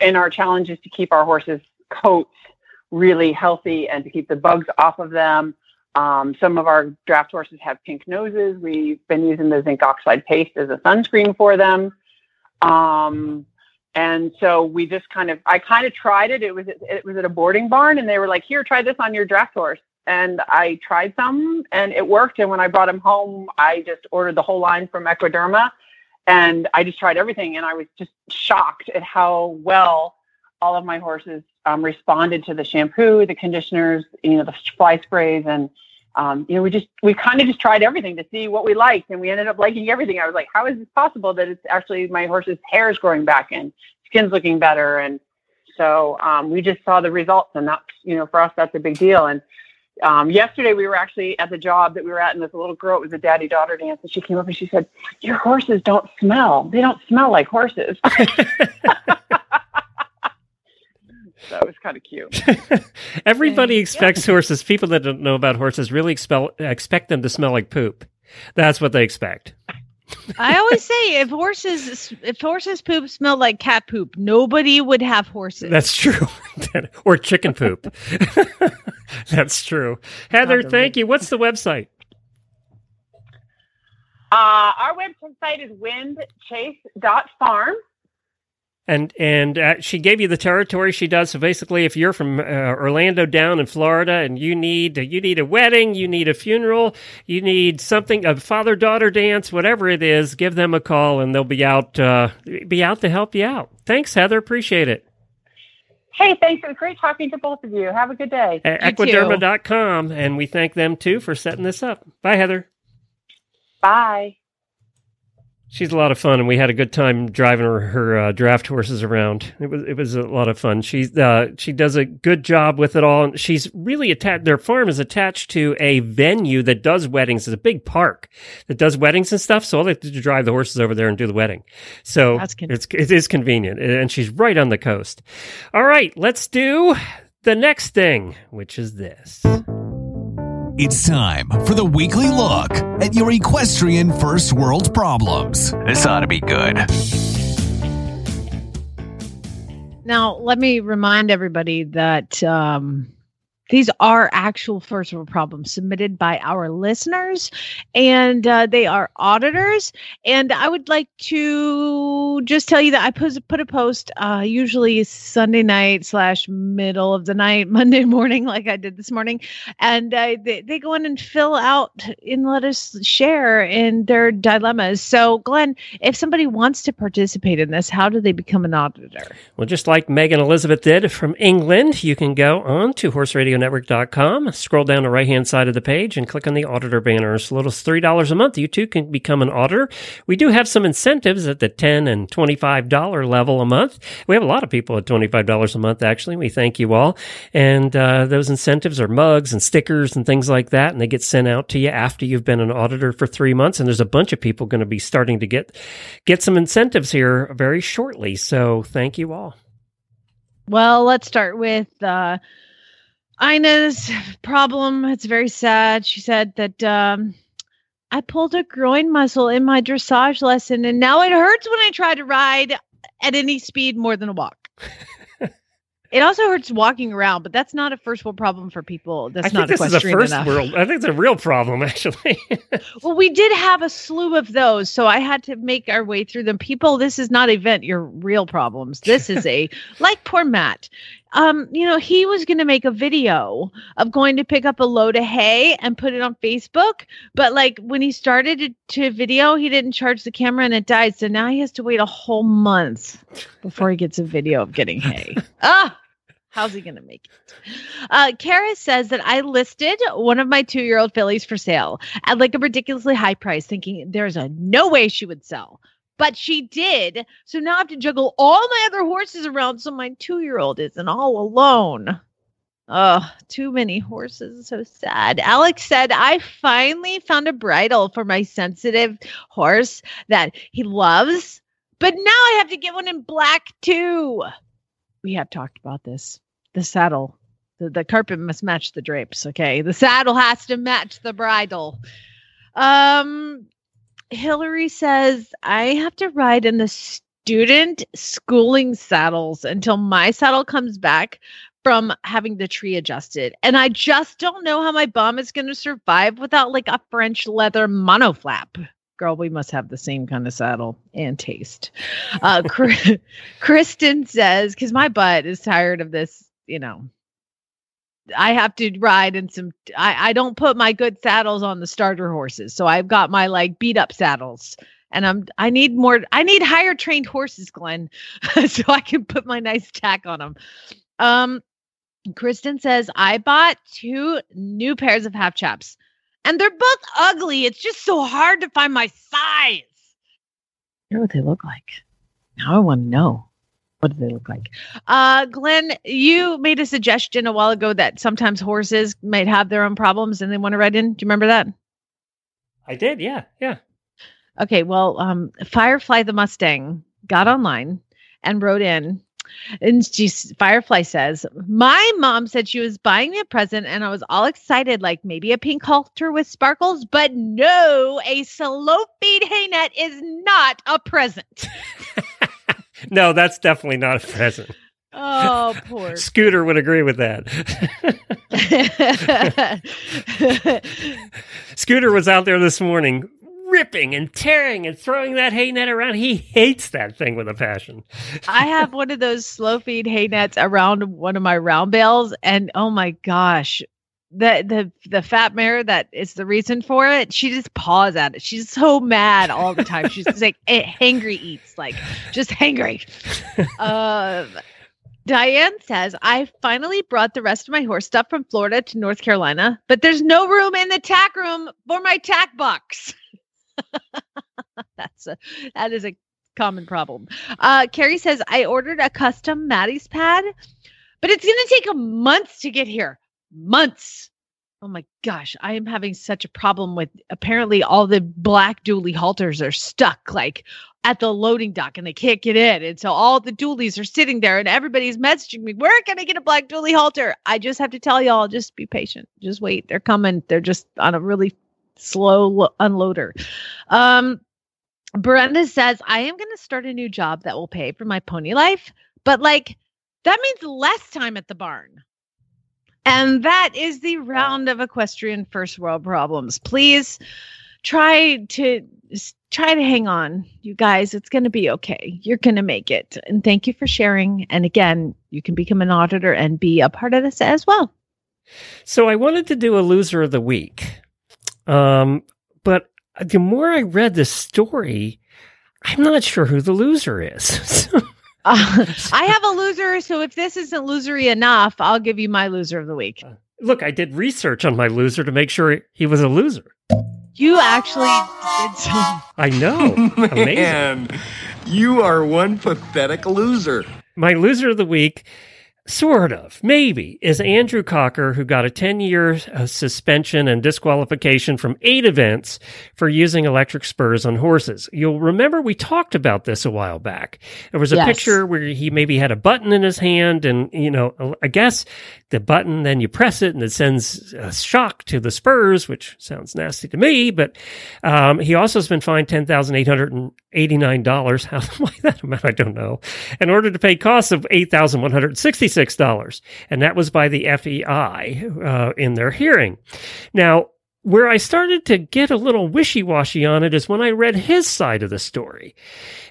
in our challenges to keep our horses' coats really healthy and to keep the bugs off of them. Some of our draft horses have pink noses. We've been using the zinc oxide paste as a sunscreen for them. And so we just I tried it. It was at a boarding barn, and they were like, here, try this on your draft horse. And I tried some, and it worked. And when I brought him home, I just ordered the whole line from Equiderma, and I just tried everything. And I was just shocked at how well all of my horses responded to the shampoo, the conditioners, the fly sprays, and we kind of just tried everything to see what we liked, and we ended up liking everything. I was like, how is this possible that it's actually my horse's hair is growing back and skin's looking better? And so we just saw the results, and that's, for us, that's a big deal. And yesterday we were actually at the job that we were at, and this little girl, it was a daddy-daughter dance, and she came up and she said, your horses don't smell. They don't smell like horses. That was kind of cute. Everybody expects horses. People that don't know about horses really expect them to smell like poop. That's what they expect. I always say if horses poop smelled like cat poop, nobody would have horses. That's true. Or chicken poop. That's true. Heather, thank you. What's the website? Our website is windchase.farm. And she gave you the territory she does. So basically, if you're from Orlando down in Florida and you need a wedding, you need a funeral, you need something, a father-daughter dance, whatever it is, give them a call and they'll be out to help you out. Thanks, Heather. Appreciate it. Hey, thanks. It was great talking to both of you. Have a good day. Equiderma.com. And we thank them, too, for setting this up. Bye, Heather. Bye. She's a lot of fun, and we had a good time driving her draft horses around. It was a lot of fun. She does a good job with it all. And she's really attached. Their farm is attached to a venue that does weddings. It's a big park that does weddings and stuff. So all they have to do is drive the horses over there and do the wedding. So it is convenient, and she's right on the coast. All right, let's do the next thing, which is this. It's time for the weekly look at your equestrian first world problems. This ought to be good. Now, let me remind everybody that these are actual first world problems submitted by our listeners, and they are auditors. And I would like to just tell you that I put a post usually Sunday night / middle of the night, Monday morning, like I did this morning. And they go in and fill out and let us share in their dilemmas. So, Glenn, if somebody wants to participate in this, how do they become an auditor? Well, just like Megan Elizabeth did from England, you can go on to horseradionetwork.com, scroll down the right-hand side of the page, and click on the auditor banner. As little as $3 a month, you too can become an auditor. We do have some incentives at the $10 and $25 level a month. We have a lot of people at $25 a month, actually. We thank you all. And those incentives are mugs and stickers and things like that, and they get sent out to you after you've been an auditor for 3 months. And there's a bunch of people going to be starting to get some incentives here very shortly. So thank you all. Well, let's start with Ina's problem. It's very sad. She said that I pulled a groin muscle in my dressage lesson, and now it hurts when I try to ride at any speed more than a walk. It also hurts walking around, but that's not a first world problem for people. That's not equestrian enough. I think it's a real problem, actually. Well, we did have a slew of those, so I had to make our way through them. People, this is not event your real problems. This is like poor Matt. He was going to make a video of going to pick up a load of hay and put it on Facebook. But when he started to video, he didn't charge the camera and it died. So now he has to wait a whole month before he gets a video of getting hay. How's he going to make it? Kara says that I listed one of my 2-year-old fillies for sale at a ridiculously high price, thinking there's no way she would sell. But she did. So now I have to juggle all my other horses around, so my 2-year-old isn't all alone. Oh, too many horses. So sad. Alex said, I finally found a bridle for my sensitive horse that he loves, But now I have to get one in black too. We have talked about this. The saddle, the carpet must match the drapes. Okay. The saddle has to match the bridle. Hillary says, I have to ride in the student schooling saddles until my saddle comes back from having the tree adjusted. And I just don't know how my bum is going to survive without like a French leather monoflap. Girl, we must have the same kind of saddle and taste. Kristen says, because my butt is tired of this, you know, I have to ride in some, I don't put my good saddles on the starter horses. So I've got my like beat up saddles and I need higher trained horses, Glenn, so I can put my nice tack on them. Kristen says, I bought 2 new pairs of half chaps. And they're both ugly. It's just so hard to find my size. I know what they look like. Now I want to know. What do they look like? Glenn, you made a suggestion a while ago that sometimes horses might have their own problems and they want to ride in. Do you remember that? I did, yeah. Yeah. Okay, well, Firefly the Mustang got online and wrote in. And Firefly says, my mom said she was buying me a present and I was all excited, like maybe a pink halter with sparkles, but no, a slow-feed hay net is not a present. No, that's definitely not a present. Oh, poor Scooter would agree with that. Scooter was out there this morning ripping and tearing and throwing that hay net around. He hates that thing with a passion. I have one of those slow feed hay nets around one of my round bales, and oh my gosh, the fat mare that is the reason for it, she just paws at it. She's so mad all the time. She's just like hangry eats, like just hangry. Diane says, I finally brought the rest of my horse stuff from Florida to North Carolina, but there's no room in the tack room for my tack box. That is a common problem. Carrie says, I ordered a custom Maddie's pad, but it's going to take months to get here. Months. Oh my gosh. I am having such a problem with apparently all the black dually halters are stuck like at the loading dock and they can't get in. And so all the dualies are sitting there and everybody's messaging me, where can I get a black dually halter? I just have to tell y'all, just be patient. Just wait. They're coming. They're just on a really slow unloader. Brenda says, I am going to start a new job that will pay for my pony life, but like that means less time at the barn. And that is the round of equestrian first world problems. Please try to hang on, you guys. It's going to be okay. You're going to make it. And thank you for sharing. And again, you can become an auditor and be a part of this as well. So I wanted to do a loser of the week. But the more I read this story, I'm not sure who the loser is. I have a loser, so if this isn't losery enough, I'll give you my loser of the week. Look, I did research on my loser to make sure he was a loser. You actually did some. I know. Man, amazing. You are one pathetic loser. My loser of the week, sort of, maybe, is Andrew Cocker, who got a 10-year suspension and disqualification from 8 events for using electric spurs on horses. You'll remember we talked about this a while back. There was a picture where he maybe had a button in his hand and, you know, I guess the button, then you press it and it sends a shock to the spurs, which sounds nasty to me, but he also has been fined $10,889. Why that amount? I don't know. In order to pay costs of $8,166. And that was by the FEI in their hearing. Now, where I started to get a little wishy-washy on it is when I read his side of the story.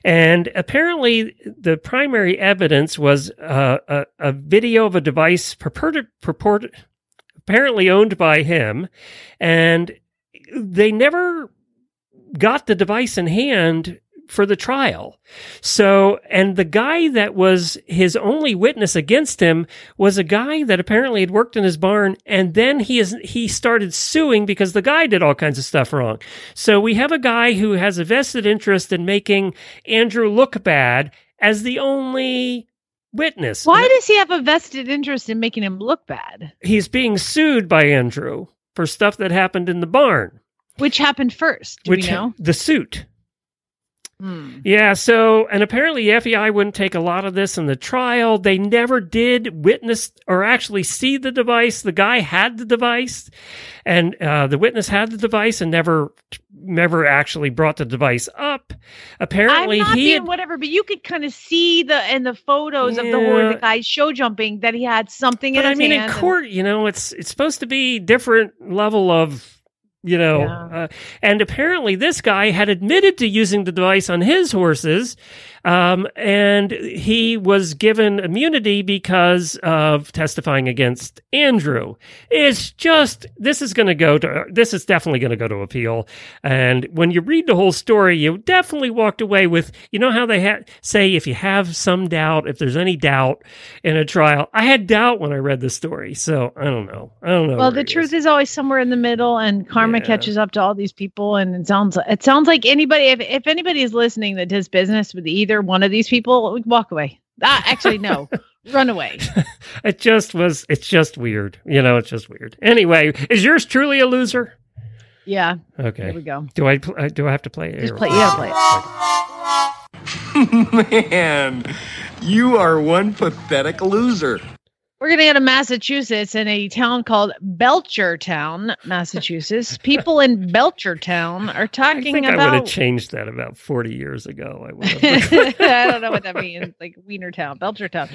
And apparently, the primary evidence was a video of a device apparently owned by him. And they never got the device in hand for the trial. So, and the guy that was his only witness against him was a guy that apparently had worked in his barn, and then he started suing because the guy did all kinds of stuff wrong. So we have a guy who has a vested interest in making Andrew look bad as the only witness. Why does he have a vested interest in making him look bad? He's being sued by Andrew for stuff that happened in the barn. Which happened first, do we know? The suit. Yeah, so, and apparently FEI wouldn't take a lot of this in the trial. They never did witness or actually see the device. The guy had the device, and the witness had the device and never actually brought the device up. Apparently, but you could kind of see in the photos of the guy show jumping that he had something in his hand. But I mean, in court, it's supposed to be different level of. And apparently this guy had admitted to using the device on his horses, and he was given immunity because of testifying against Andrew. This is definitely going to go to appeal. And when you read the whole story, you definitely walked away with, how they say, if you have some doubt, if there's any doubt in a trial. I had doubt when I read the story, so I don't know. Well, the truth is always somewhere in the middle, and karma catches up to all these people. And it sounds like anybody, if anybody is listening that does business with either one of these people, walk away. Run away. It's just weird. It's just weird. Anyway, is yours truly a loser? Yeah. Okay. Here we go. Do I have to play it? Play it. Okay. Man, you are one pathetic loser. We're going to go to Massachusetts in a town called Belchertown, Massachusetts. People in Belchertown are talking about... I would have changed that about 40 years ago. I would have. I don't know what that means. Like Wienertown, Belchertown.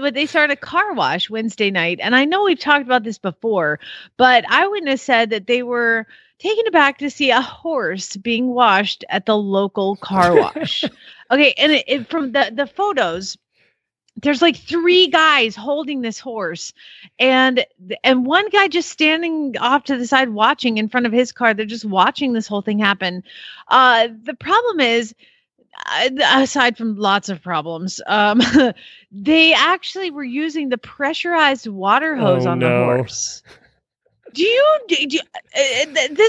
But they started a car wash Wednesday night. And I know we've talked about this before, but Eyewitness said that they were taken aback to see a horse being washed at the local car wash. Okay. And from the photos... There's like three guys holding this horse and one guy just standing off to the side watching in front of his car. They're just watching this whole thing happen. The problem is, aside from lots of problems, they actually were using the pressurized water hose the horse. This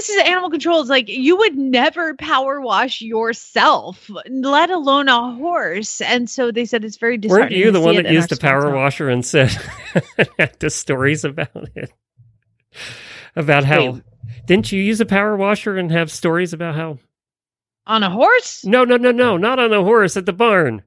is animal control. It's like, you would never power wash yourself, let alone a horse. And so they said it's very disheartening. Weren't you the one that used a power washer and said the stories about it? About how... Wait. Didn't you use a power washer and have stories about how... On a horse? No. Not on a horse, at the barn.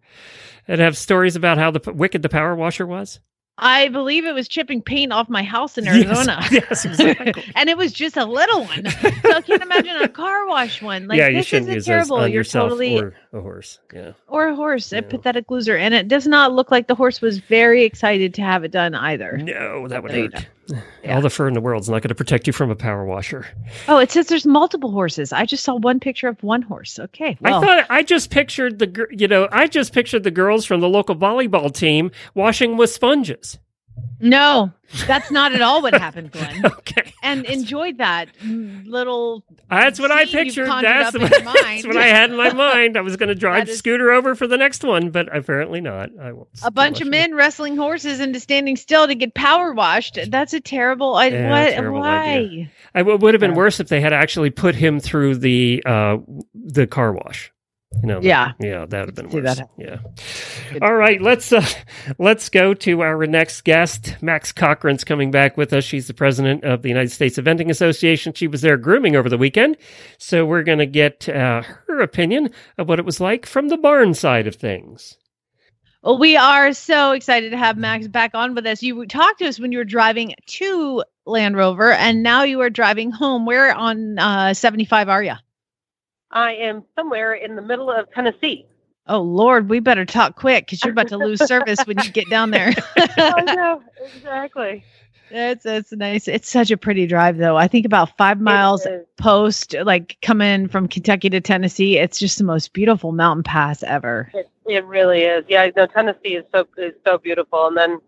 And have stories about how wicked the power washer was? I believe it was chipping paint off my house in Arizona. Yes, exactly. And it was just a little one. So I can't imagine a car wash one. Like, this is terrible. You're totally... Or a horse. Yeah. Or a horse, a pathetic loser. And it does not look like the horse was very excited to have it done either. No, that would hurt. Yeah. All the fur in the world's not going to protect you from a power washer. Oh, it says there's multiple horses. I just saw one picture of one horse. Okay. Well. I just pictured the girls from the local volleyball team washing with sponges. No, that's not at all what happened, Glenn. Okay. And enjoyed that little... That's what I pictured. That's what I had in my mind. I was going to drive Scooter over for the next one, but apparently not. I won't. A bunch of men wrestling horses into standing still to get power washed. That's a terrible... terrible idea. It would have been worse if they had actually put him through the car wash. That would have been worse. Yeah. All right, let's go to our next guest. Max Corcoran's coming back with us. She's the president of the United States Eventing Association. She was there grooming over the weekend, so we're going to get her opinion of what it was like from the barn side of things. Well, we are so excited to have Max back on with us. You talked to us when you were driving to Land Rover, and now you are driving home. Where on 75 are you? I am somewhere in the middle of Tennessee. Oh, Lord, we better talk quick because you're about to lose service when you get down there. Oh, no, exactly. It's nice. It's such a pretty drive, though. I think about 5 miles post, like coming from Kentucky to Tennessee, it's just the most beautiful mountain pass ever. It really is. Yeah, no, Tennessee is so beautiful. And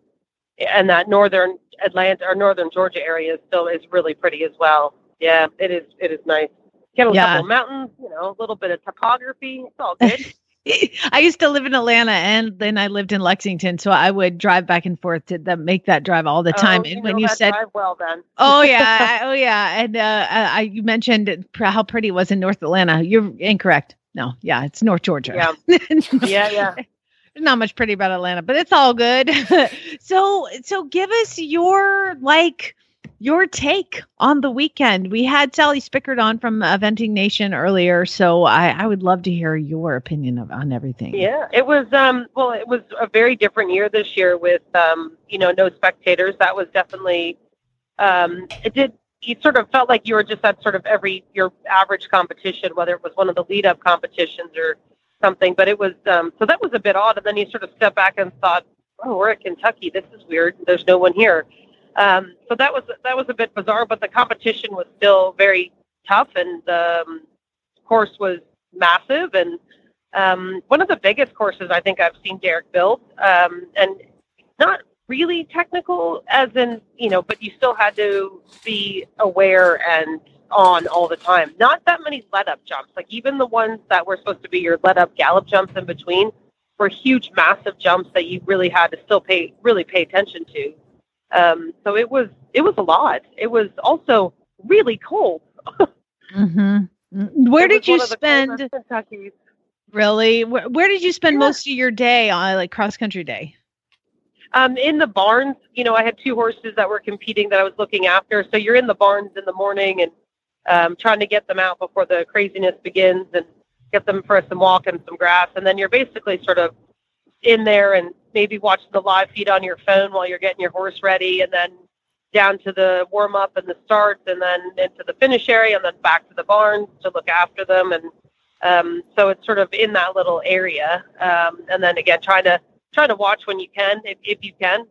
that northern Atlanta or northern Georgia area still is really pretty as well. Yeah, it is nice. Get a couple of mountains, a little bit of topography. It's all good. I used to live in Atlanta, and then I lived in Lexington, so I would drive back and forth to make that drive all the time. And when you said, drive well, then. Oh yeah, and you mentioned how pretty it was in North Atlanta. You're incorrect. No, yeah, it's North Georgia. Yeah, yeah. Not much pretty about Atlanta, but it's all good. So give us your your take on the weekend. We had Sally Spickard on from Eventing Nation earlier, so I would love to hear your opinion on everything. Yeah, it was, well, it was a very different year this year with, you know, no spectators. That was definitely, it did, you sort of felt like you were just at sort of every, your average competition, whether it was one of the lead-up competitions or something, but it was, so that was a bit odd. And then you sort of stepped back and thought, oh, we're at Kentucky. This is weird. There's no one here. So that was a bit bizarre, but the competition was still very tough, and the course was massive, and one of the biggest courses I think I've seen Derek build, and not really technical as in, you know, but you still had to be aware and on all the time. Not that many let-up jumps, like even the ones that were supposed to be your let-up gallop jumps in between were huge, massive jumps that you really had to still pay attention to. So it was a lot. It was also really cold. Mm-hmm. Where did you spend? Kentucky. Really? Where did you spend most of your day on, like, cross country day? In the barns. You know, I had two horses that were competing that I was looking after. So you're in the barns in the morning and, trying to get them out before the craziness begins and get them for some walk and some grass. And then you're basically sort of in there and maybe watch the live feed on your phone while you're getting your horse ready, and then down to the warm up and the starts, and then into the finish area, and then back to the barns to look after them. And so it's sort of in that little area. And then again, trying to watch when you can, if you can.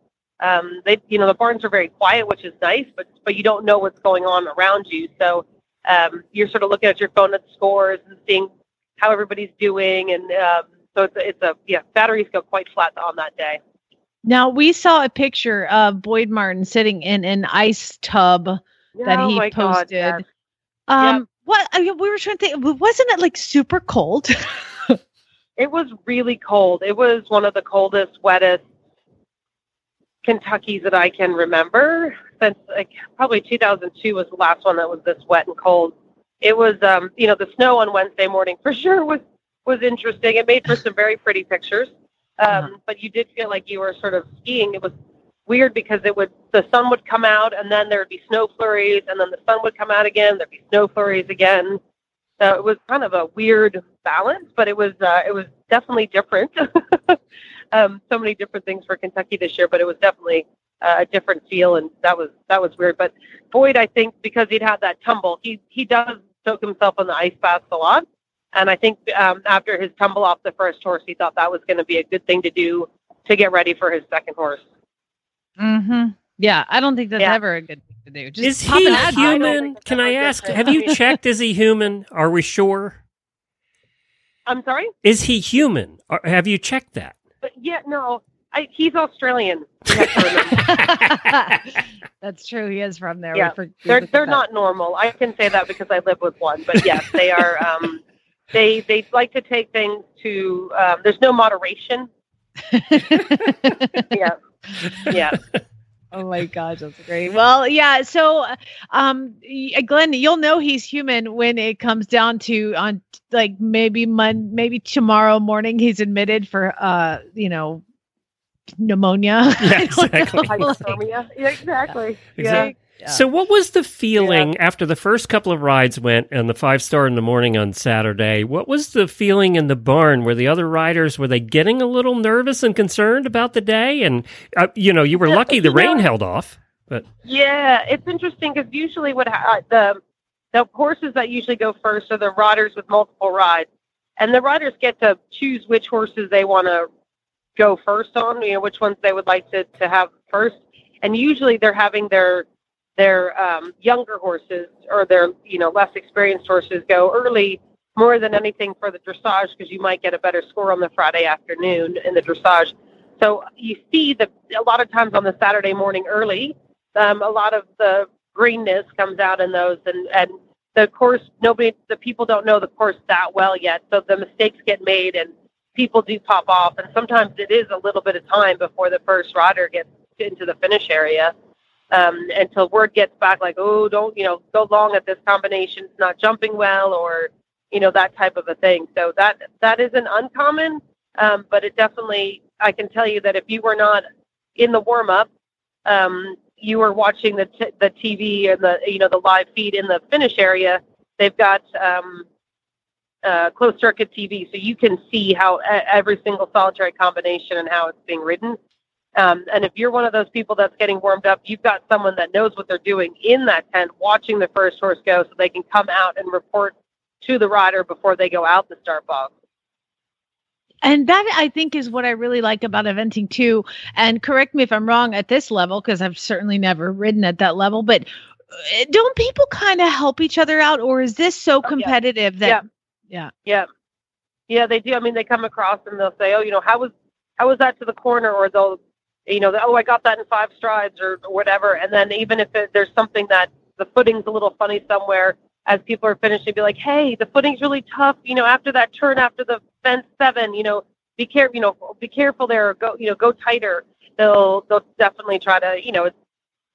They, you know, the barns are very quiet, which is nice, but you don't know what's going on around you. So you're sort of looking at your phone at scores and seeing how everybody's doing, and so it's batteries go quite flat on that day. Now, we saw a picture of Boyd Martin sitting in an ice tub that he posted. God, yes. Yep. What I mean, we were trying to think, wasn't it like super cold? It was really cold. It was one of the coldest, wettest Kentuckys that I can remember since, like, probably 2002 was the last one that was this wet and cold. It was, you know, the snow on Wednesday morning for sure was interesting. It made for some very pretty pictures, but you did feel like you were sort of skiing. It was weird because the sun would come out, and then there'd be snow flurries, and then the sun would come out again. There'd be snow flurries again. So it was kind of a weird balance, but it was definitely different. So many different things for Kentucky this year, but it was definitely a different feel, and that was weird. But Boyd, I think, because he'd had that tumble, he does soak himself in the ice baths a lot. And I think after his tumble off the first horse, he thought that was going to be a good thing to do to get ready for his second horse. Mm-hmm. Yeah, I don't think that's ever a good thing to do. Just is he human? Can I ask, have you checked, is he human? Are we sure? I'm sorry? Is he human? Have you checked that? But he's Australian. That's true. He is from there. Yeah. They're not normal. I can say that because I live with one. But yes, they are... They like to take things to, there's no moderation. Yeah. Oh my gosh, that's great. Well, yeah. So, Glenn, you'll know he's human when it comes down to on like maybe tomorrow morning he's admitted for, you know, pneumonia. Yeah, exactly. Hypothermia. Yeah, exactly. Yeah. Yeah. So what was the feeling after the first couple of rides went and the 5-star in the morning on Saturday? What was the feeling in the barn? Were the other riders, were they getting a little nervous and concerned about the day? And, you know, you were lucky the rain held off. But yeah, it's interesting because usually what the horses that usually go first are the riders with multiple rides. And the riders get to choose which horses they want to go first on, you know, which ones they would like to have first. And usually they're having their younger horses or their, you know, less experienced horses go early more than anything for the dressage, because you might get a better score on the Friday afternoon in the dressage. So you see a lot of times on the Saturday morning early, a lot of the greenness comes out in those, and the course, the people don't know the course that well yet. So the mistakes get made and people do pop off. And sometimes it is a little bit of time before the first rider gets into the finish area. Until word gets back, like, oh, don't, you know, go long at this combination, it's not jumping well, or, you know, that type of a thing. So that isn't uncommon, but it definitely, I can tell you that if you were not in the warm-up, you were watching the TV and the live feed in the finish area, they've got closed circuit TV, so you can see how every single solitary combination and how it's being ridden. And if you're one of those people that's getting warmed up, you've got someone that knows what they're doing in that tent, watching the first horse go, so they can come out and report to the rider before they go out the start box. And that, I think, is what I really like about eventing too. And correct me if I'm wrong at this level, because I've certainly never ridden at that level, but don't people kind of help each other out, or is this so competitive that they do. I mean, they come across and they'll say, how was that to the corner? Or they'll, I got that in 5 strides or whatever. And then even if there's something that the footing's a little funny somewhere, as people are finishing, be like, hey, the footing's really tough, after that turn, after the fence 7, be careful there, or go tighter. They'll definitely try to,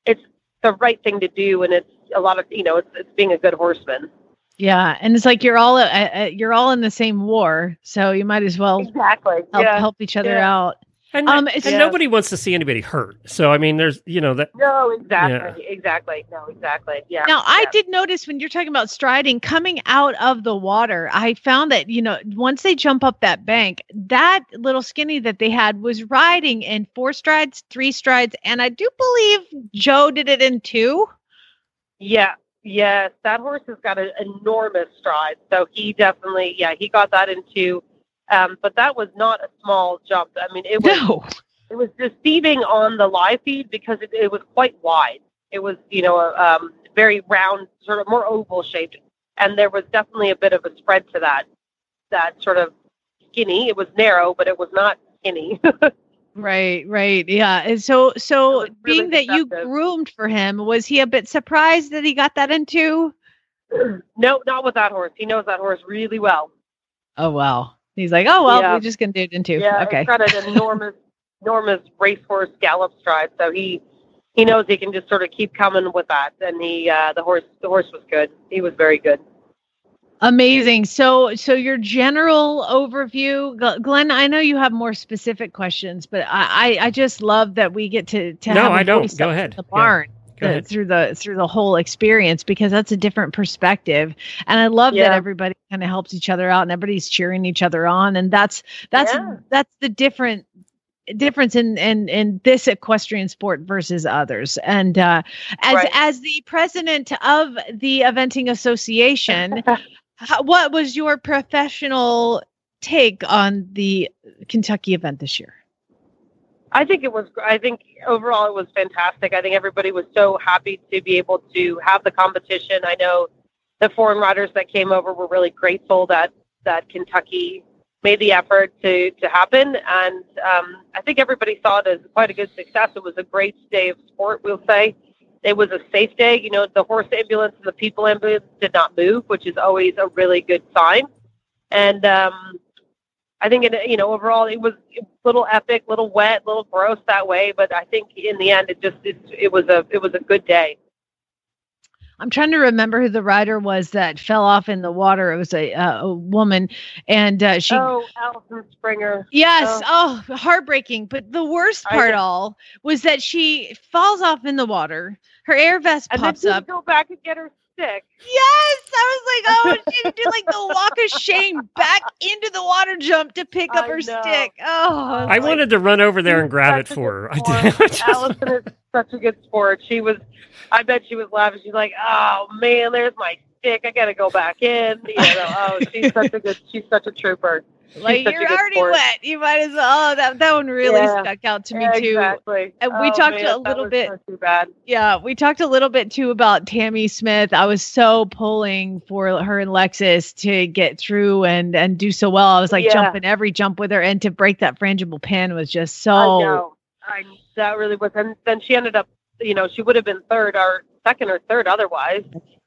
it's the right thing to do. And it's a lot of, it's being a good horseman. Yeah. And it's like, you're all in the same war, so you might as well help each other out. And, and nobody wants to see anybody hurt. So, I mean, there's, that. No, exactly. Yeah. Exactly. No, exactly. Yeah. Now, I did notice when you're talking about striding, coming out of the water, I found that, once they jump up that bank, that little skinny that they had was riding in 4 strides, 3 strides. And I do believe Joe did it in 2. Yeah. Yes. That horse has got an enormous stride. So he definitely, he got that in 2. But that was not a small jump. I mean, it was deceiving on the live feed because it was quite wide. It was, very round, sort of more oval shaped. And there was definitely a bit of a spread to that sort of skinny. It was narrow, but it was not skinny. Right. Yeah. And so being really that you groomed for him, was he a bit surprised that he got that in 2? No, not with that horse. He knows that horse really well. Oh, wow. He's like, we're just going to do it in 2. Yeah, okay. He's got an enormous racehorse gallop stride. So he knows he can just sort of keep coming with that. And the horse was good. He was very good. Amazing. So your general overview, Glenn, I know you have more specific questions, but I just love that we get to have a voice in the barn. Yeah. Through the whole experience, because that's a different perspective, and I love that everybody kind of helps each other out and everybody's cheering each other on, and that's the difference in this equestrian sport versus others. And as the president of the Eventing Association, what was your professional take on the Kentucky event this year? I think overall it was fantastic. I think everybody was so happy to be able to have the competition. I know the foreign riders that came over were really grateful that Kentucky made the effort to happen. And I think everybody saw it as quite a good success. It was a great day of sport, we'll say. It was a safe day. The horse ambulance and the people ambulance did not move, which is always a really good sign. And I think, overall it was a little epic, little wet, little gross that way. But I think in the end, it was a good day. I'm trying to remember who the rider was that fell off in the water. It was a woman, and she. Oh, Allison Springer. Yes. Oh, heartbreaking. But the worst part was that she falls off in the water. Her air vest pops up. Go back and get her. Sick. Yes, I was like, she did like the walk of shame back into the water jump to pick up her stick. Oh, I wanted to run over there and grab it for her. I did. Allison is such a good sport. I bet she was laughing. She's like, oh man, there's my stick. I gotta go back in. She's such a good. She's such a trooper. Like, you're already wet. You might as well. That one really stuck out to me too. Exactly. And we talked a little bit. Too bad. Yeah, we talked a little bit too about Tamia Smith. I was so pulling for her and Lexus to get through and do so well. I was like jumping every jump with her, and to break that frangible pin was just so. I know. That really was. And then she ended up, she would have been second or third otherwise.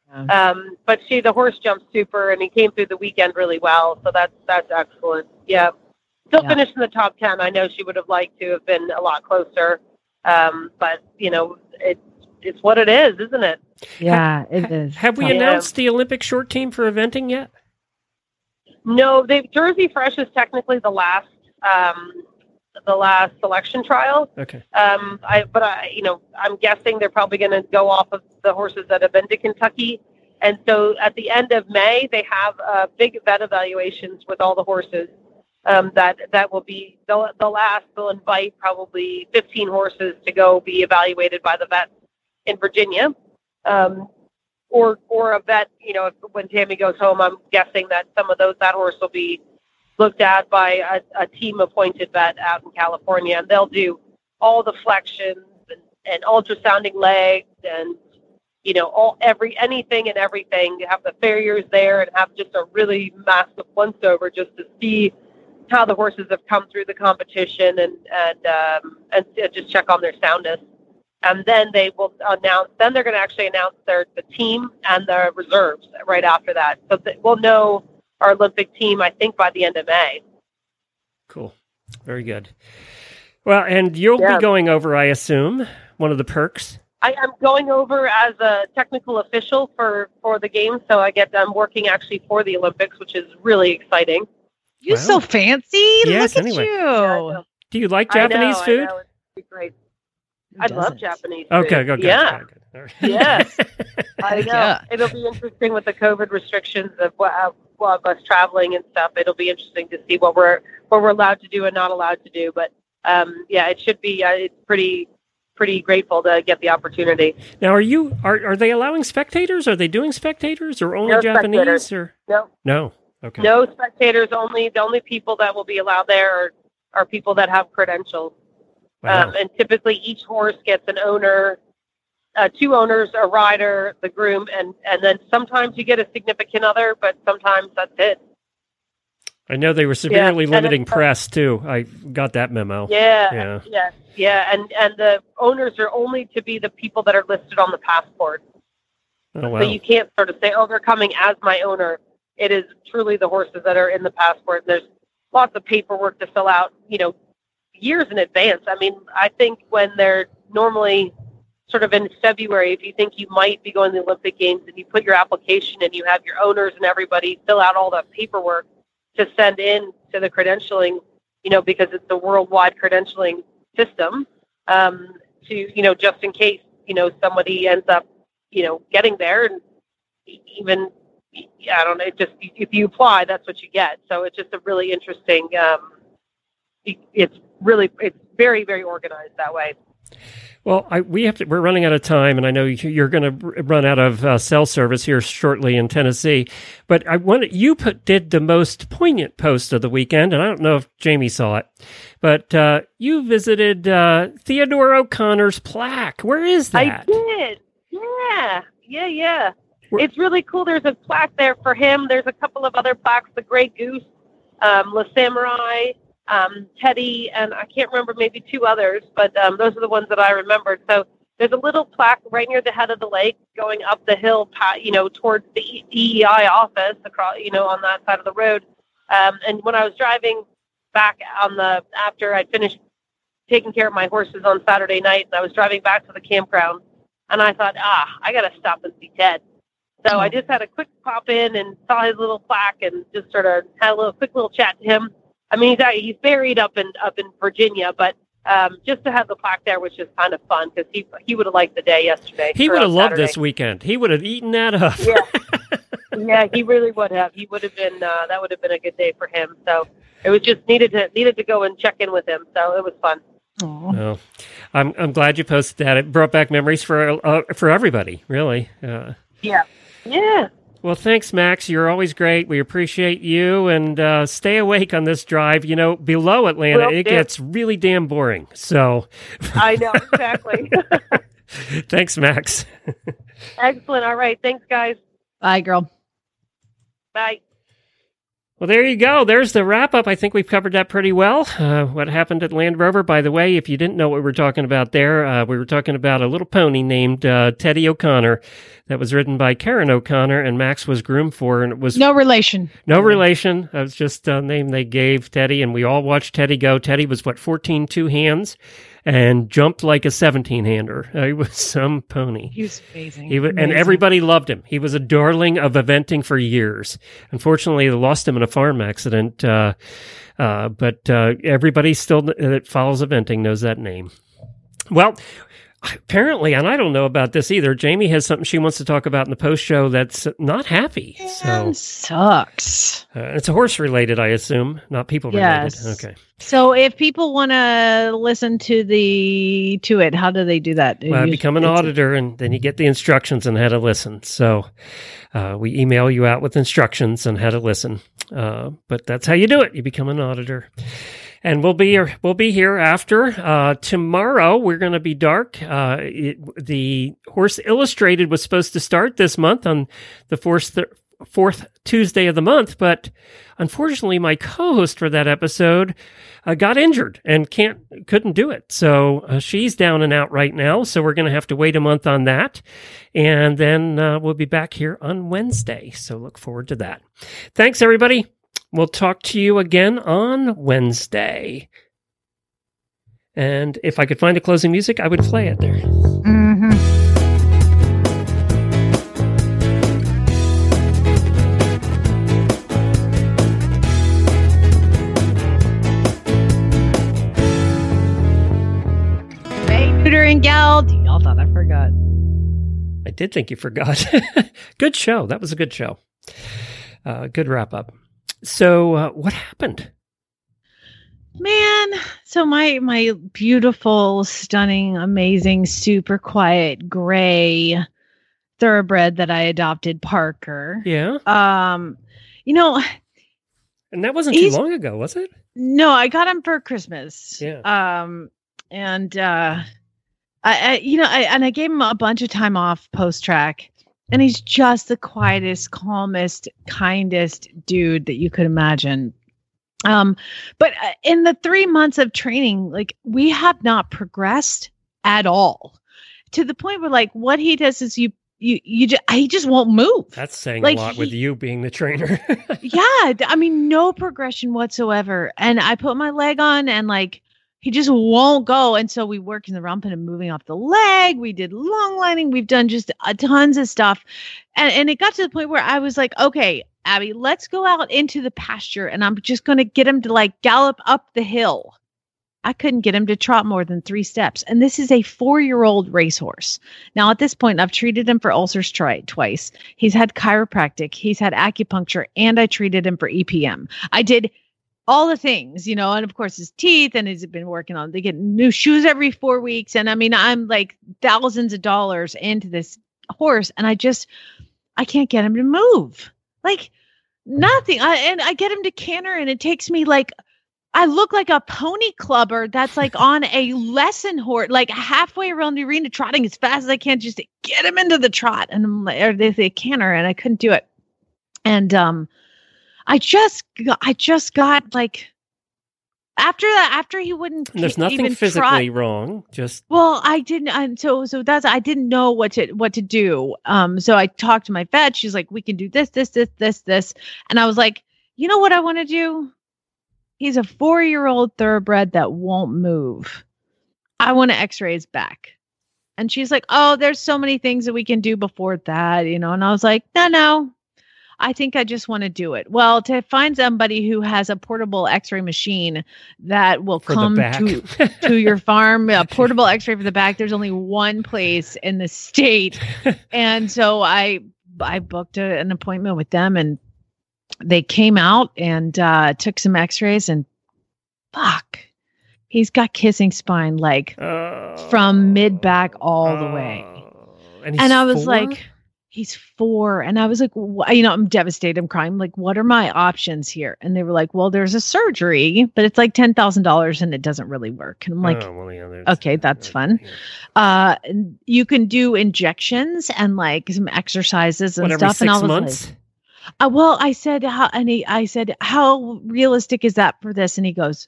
But the horse jumped super, and he came through the weekend really well. So that's excellent. Yeah. Still finished in the top 10. I know she would have liked to have been a lot closer. But it's what it is, isn't it? Yeah, it is. Have we announced the Olympic short team for eventing yet? No, Jersey Fresh is technically the last, the last selection trial. Okay. I'm guessing they're probably going to go off of the horses that have been to Kentucky. And so at the end of May, they have big vet evaluations with all the horses. That will be the last. They'll invite probably 15 horses to go be evaluated by the vet in Virginia. Or a vet, when Tammy goes home, I'm guessing that some of those, that horse will be looked at by a team appointed vet out in California, and they'll do all the flexions and ultrasounding legs and, anything and everything. You have the farriers there and have just a really massive once over just to see how the horses have come through the competition and just check on their soundness. And then they will announce, then they're going to actually announce the team and the reserves right after that. So we'll know our Olympic team, I think, by the end of May. Cool. Very good. Well, and you'll be going over, I assume, one of the perks. I am going over as a technical official for the game. So I'm working actually for the Olympics, which is really exciting. You're so fancy. Yes, Look at you. Yeah, do you like Japanese food? I know. It'd be great. I love Japanese food. Okay, go. Yeah. Good. All right. Yes. I know. Yeah. It'll be interesting with the COVID restrictions of us traveling and stuff. It'll be interesting to see what we're allowed to do and not allowed to do. But it should be. It's pretty grateful to get the opportunity. Now, are they allowing spectators? Are they doing spectators or only Japanese? Spectators. Or no. Okay. No spectators. Only the only people that will be allowed there are people that have credentials. Wow. And typically each horse gets an owner, two owners, a rider, the groom, and then sometimes you get a significant other, but sometimes that's it. I know they were severely limiting press, too. I got that memo. Yeah. And the owners are only to be the people that are listed on the passport. Oh, wow. So you can't sort of say, they're coming as my owner. It is truly the horses that are in the passport. And there's lots of paperwork to fill out, years in advance. I mean, I think when they're normally sort of in February, if you think you might be going to the Olympic Games and you put your application and you have your owners and everybody fill out all the paperwork to send in to the credentialing, because it's the worldwide credentialing system, just in case, somebody ends up, getting there. And even, I don't know, just if you apply, that's what you get. So it's just a really interesting, it's very, very organized that way. Well, we're running out of time, and I know you're going to run out of cell service here shortly in Tennessee. But you did the most poignant post of the weekend, and I don't know if Jamie saw it, but you visited Theodore O'Connor's plaque. Where is that? I did. Yeah. It's really cool. There's a plaque there for him. There's a couple of other plaques: the Grey Goose, Le Samurai, Teddy, and I can't remember, maybe two others, but those are the ones that I remembered. So there's a little plaque right near the head of the lake going up the hill, towards the EEI office across, on that side of the road. And when I was driving back after I finished taking care of my horses on Saturday night, I was driving back to the campground and I thought, I got to stop and see Ted. So I just had a quick pop in and saw his little plaque and just sort of had a quick little chat to him. I mean, he's buried up in Virginia, but just to have the plaque there was just kind of fun because he would have liked the day yesterday. He would have loved this weekend. He would have eaten that up. Yeah, he really would have. He would have been. That would have been a good day for him. So it was just needed to go and check in with him. So it was fun. Oh, I'm glad you posted that. It brought back memories for everybody, really. Yeah. Well, thanks, Max. You're always great. We appreciate you, and stay awake on this drive. Below Atlanta, it gets really damn boring. So I know, exactly. Thanks, Max. Excellent. All right. Thanks, guys. Bye, girl. Bye. Well, there you go. There's the wrap-up. I think we've covered that pretty well. What happened at Land Rover, by the way, if you didn't know what we were talking about there, we were talking about a little pony named Teddy O'Connor that was ridden by Karen O'Connor, and Max was groomed for, and it was... No relation. No relation. That was just a name they gave Teddy, and we all watched Teddy go. Teddy was, 14 two-hands? and jumped like a 17-hander. He was some pony. He was amazing. And everybody loved him. He was a darling of eventing for years. Unfortunately, they lost him in a farm accident, but everybody still that follows eventing knows that name. Well, apparently, and I don't know about this either, Jamie has something she wants to talk about in the post show that's not happy. And sucks. It's horse related, I assume, not people related. Okay. So if people want to listen to it, how do they do that? Well, become an auditor, and then you get the instructions on how to listen. So we email you out with instructions on how to listen. But that's how you do it. You become an auditor. And we'll be here after tomorrow. We're going to be dark. The Horse Illustrated was supposed to start this month on the fourth Tuesday of the month, but unfortunately, my co-host for that episode got injured and couldn't do it. So she's down and out right now. So we're going to have to wait a month on that, and then we'll be back here on Wednesday. So look forward to that. Thanks, everybody. We'll talk to you again on Wednesday. And if I could find the closing music, I would play it there. Mm-hmm. Hey, Hooter and Geld. Y'all thought I forgot. I did think you forgot. Good show. That was a good show. Good wrap up. So what happened? Man, so my beautiful, stunning, amazing, super quiet, gray thoroughbred that I adopted, Parker. Yeah. And that wasn't too long ago, was it? No, I got him for Christmas. Yeah. I gave him a bunch of time off post-track. And he's just the quietest, calmest, kindest dude that you could imagine. But in the 3 months of training, like, we have not progressed at all, to the point where, like, what he does is he just won't move. That's saying a lot, with you being the trainer. Yeah. I mean, no progression whatsoever. And I put my leg on, and like, he just won't go. And so we worked in the rump and moving off the leg. We did long lining. We've done just tons of stuff. And it got to the point where I was like, okay, Abby, let's go out into the pasture, and I'm just going to get him to like gallop up the hill. I couldn't get him to trot more than 3 steps. And this is a 4-year-old racehorse. Now, at this point, I've treated him for ulcers twice. He's had chiropractic. He's had acupuncture. And I treated him for EPM. I did all the things, and of course his teeth, and he's been working on, they get new shoes every 4 weeks. And I mean, I'm like thousands of dollars into this horse, and I can't get him to move. Like nothing. I get him to canter, and it takes me like, I look like a pony clubber that's like on a lesson horse, like halfway around the arena, trotting as fast as I can just to get him into the trot. And I'm like, or they canter, and I couldn't do it. And, I just got like, after that, after he wouldn't. And there's nothing even physically wrong. Just I didn't. And so that's, I didn't know what to do. So I talked to my vet. She's like, we can do this. And I was like, you know what I want to do? He's a 4-year-old thoroughbred that won't move. I want to X-ray his back. And she's like, oh, there's so many things that we can do before that, And I was like, no. I think I just want to do it. Well, to find somebody who has a portable X-ray machine that will come to your farm, a portable X-ray for the back. There's only one place in the state, and so I booked an appointment with them, and they came out and took some X-rays, and fuck, he's got kissing spine, like from mid back all the way, and I was like. He's 4. And I was like, I'm devastated. I'm crying. I'm like, what are my options here? And they were like, well, there's a surgery, but it's like $10,000 and it doesn't really work. And I'm like, okay, that's fun. You can do injections and like some exercises and stuff. Every 6 and months? Like, I said, how realistic is that for this? And he goes,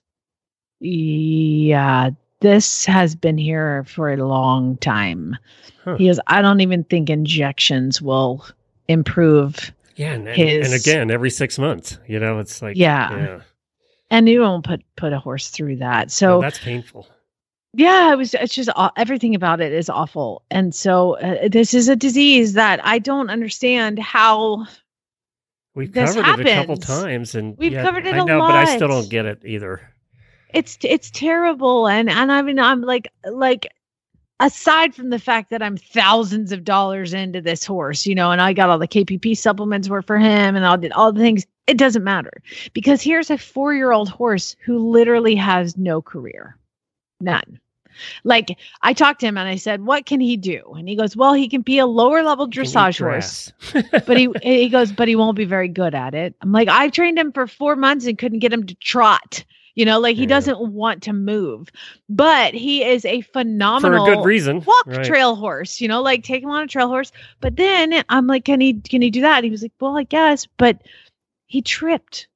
yeah, this has been here for a long time. Huh. He goes, I don't even think injections will improve. Yeah. And again, every 6 months, it's like, yeah. And you won't put a horse through that. So that's painful. Yeah, it's just everything about it is awful. And so this is a disease that I don't understand how we've covered happens. It a couple times, and we've covered it a lot. I know, but I still don't get it either. It's terrible, and I mean, I'm like aside from the fact that I'm thousands of dollars into this horse, you know, and I got all the KPP supplements were for him, and I did all the things. It doesn't matter, because here's a 4-year-old horse who literally has no career, none. Like, I talked to him and I said, what can he do? And he goes, well, he can be a lower level dressage horse, but he goes, but he won't be very good at it. I'm like, I've trained him for 4 months and couldn't get him to trot. You know, like, he doesn't want to move, but he is a phenomenal for a good reason. Trail horse, you know, like, take him on a trail horse. But then I'm like, can he do that? And he was like, well, I guess, but he tripped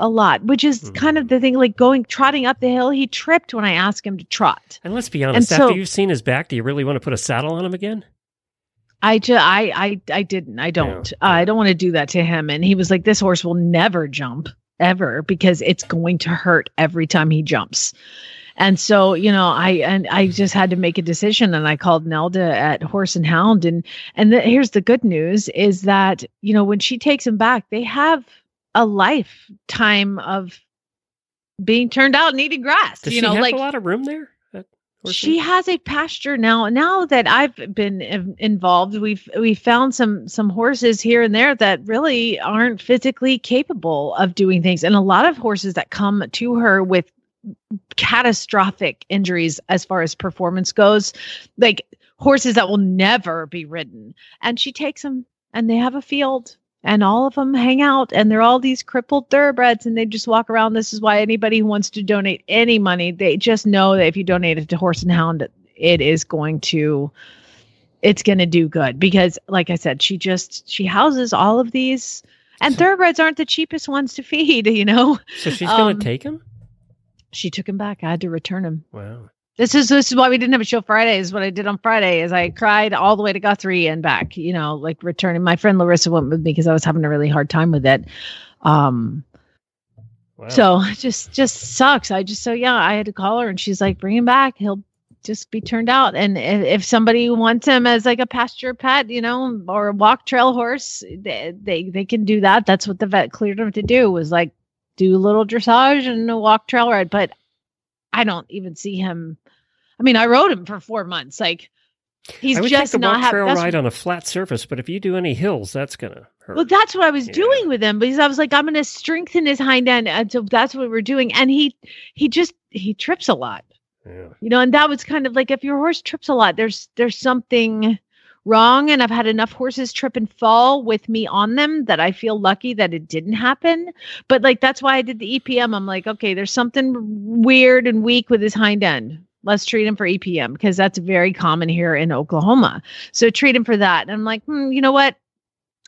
a lot, which is kind of the thing, like trotting up the hill. He tripped when I asked him to trot. And let's be honest, after you've seen his back, do you really want to put a saddle on him again? I didn't. I don't. Yeah. I don't want to do that to him. And he was like, this horse will never jump ever, because it's going to hurt every time he jumps. And so, you know, I just had to make a decision, and I called Nelda at Horse and Hound. And here's the good news is that, you know, when she takes him back, they have a lifetime of being turned out and eating grass. Does you know, she have like a lot of room there? She has a pasture now. Now that I've been involved, we found some horses here and there that really aren't physically capable of doing things. And a lot of horses that come to her with catastrophic injuries, as far as performance goes, like horses that will never be ridden. And she takes them, and they have a field. And all of them hang out, and they're all these crippled thoroughbreds, and they just walk around. This is why anybody who wants to donate any money, they just know that if you donate it to Horse and Hound, it's going to do good. Because like I said, she houses all of these, and thoroughbreds aren't the cheapest ones to feed, you know? So she's going to take him? She took him back. I had to return him. Wow. This is why we didn't have a show Friday. Is what I did on Friday is I cried all the way to Guthrie and back, you know, like returning. My friend Larissa went with me because I was having a really hard time with it. Wow. So it just sucks. I had to call her, and she's like, bring him back. He'll just be turned out. And if somebody wants him as like a pasture pet, you know, or a walk trail horse, they can do that. That's what the vet cleared him to do, was like do a little dressage and a walk trail ride. But I don't even see him. I mean, I rode him for 4 months. Like, he's just not having. I would take the walk trail ride on a flat surface, but if you do any hills, that's going to hurt. Well, that's what I was doing with him, because I was like, I'm going to strengthen his hind end. And so that's what we're doing. And he trips a lot, you know, and that was kind of like, if your horse trips a lot, there's something wrong. And I've had enough horses trip and fall with me on them that I feel lucky that it didn't happen. But like, that's why I did the EPM. I'm like, okay, there's something weird and weak with his hind end. Let's treat him for EPM, because that's very common here in Oklahoma. So treat him for that. And I'm like, you know what?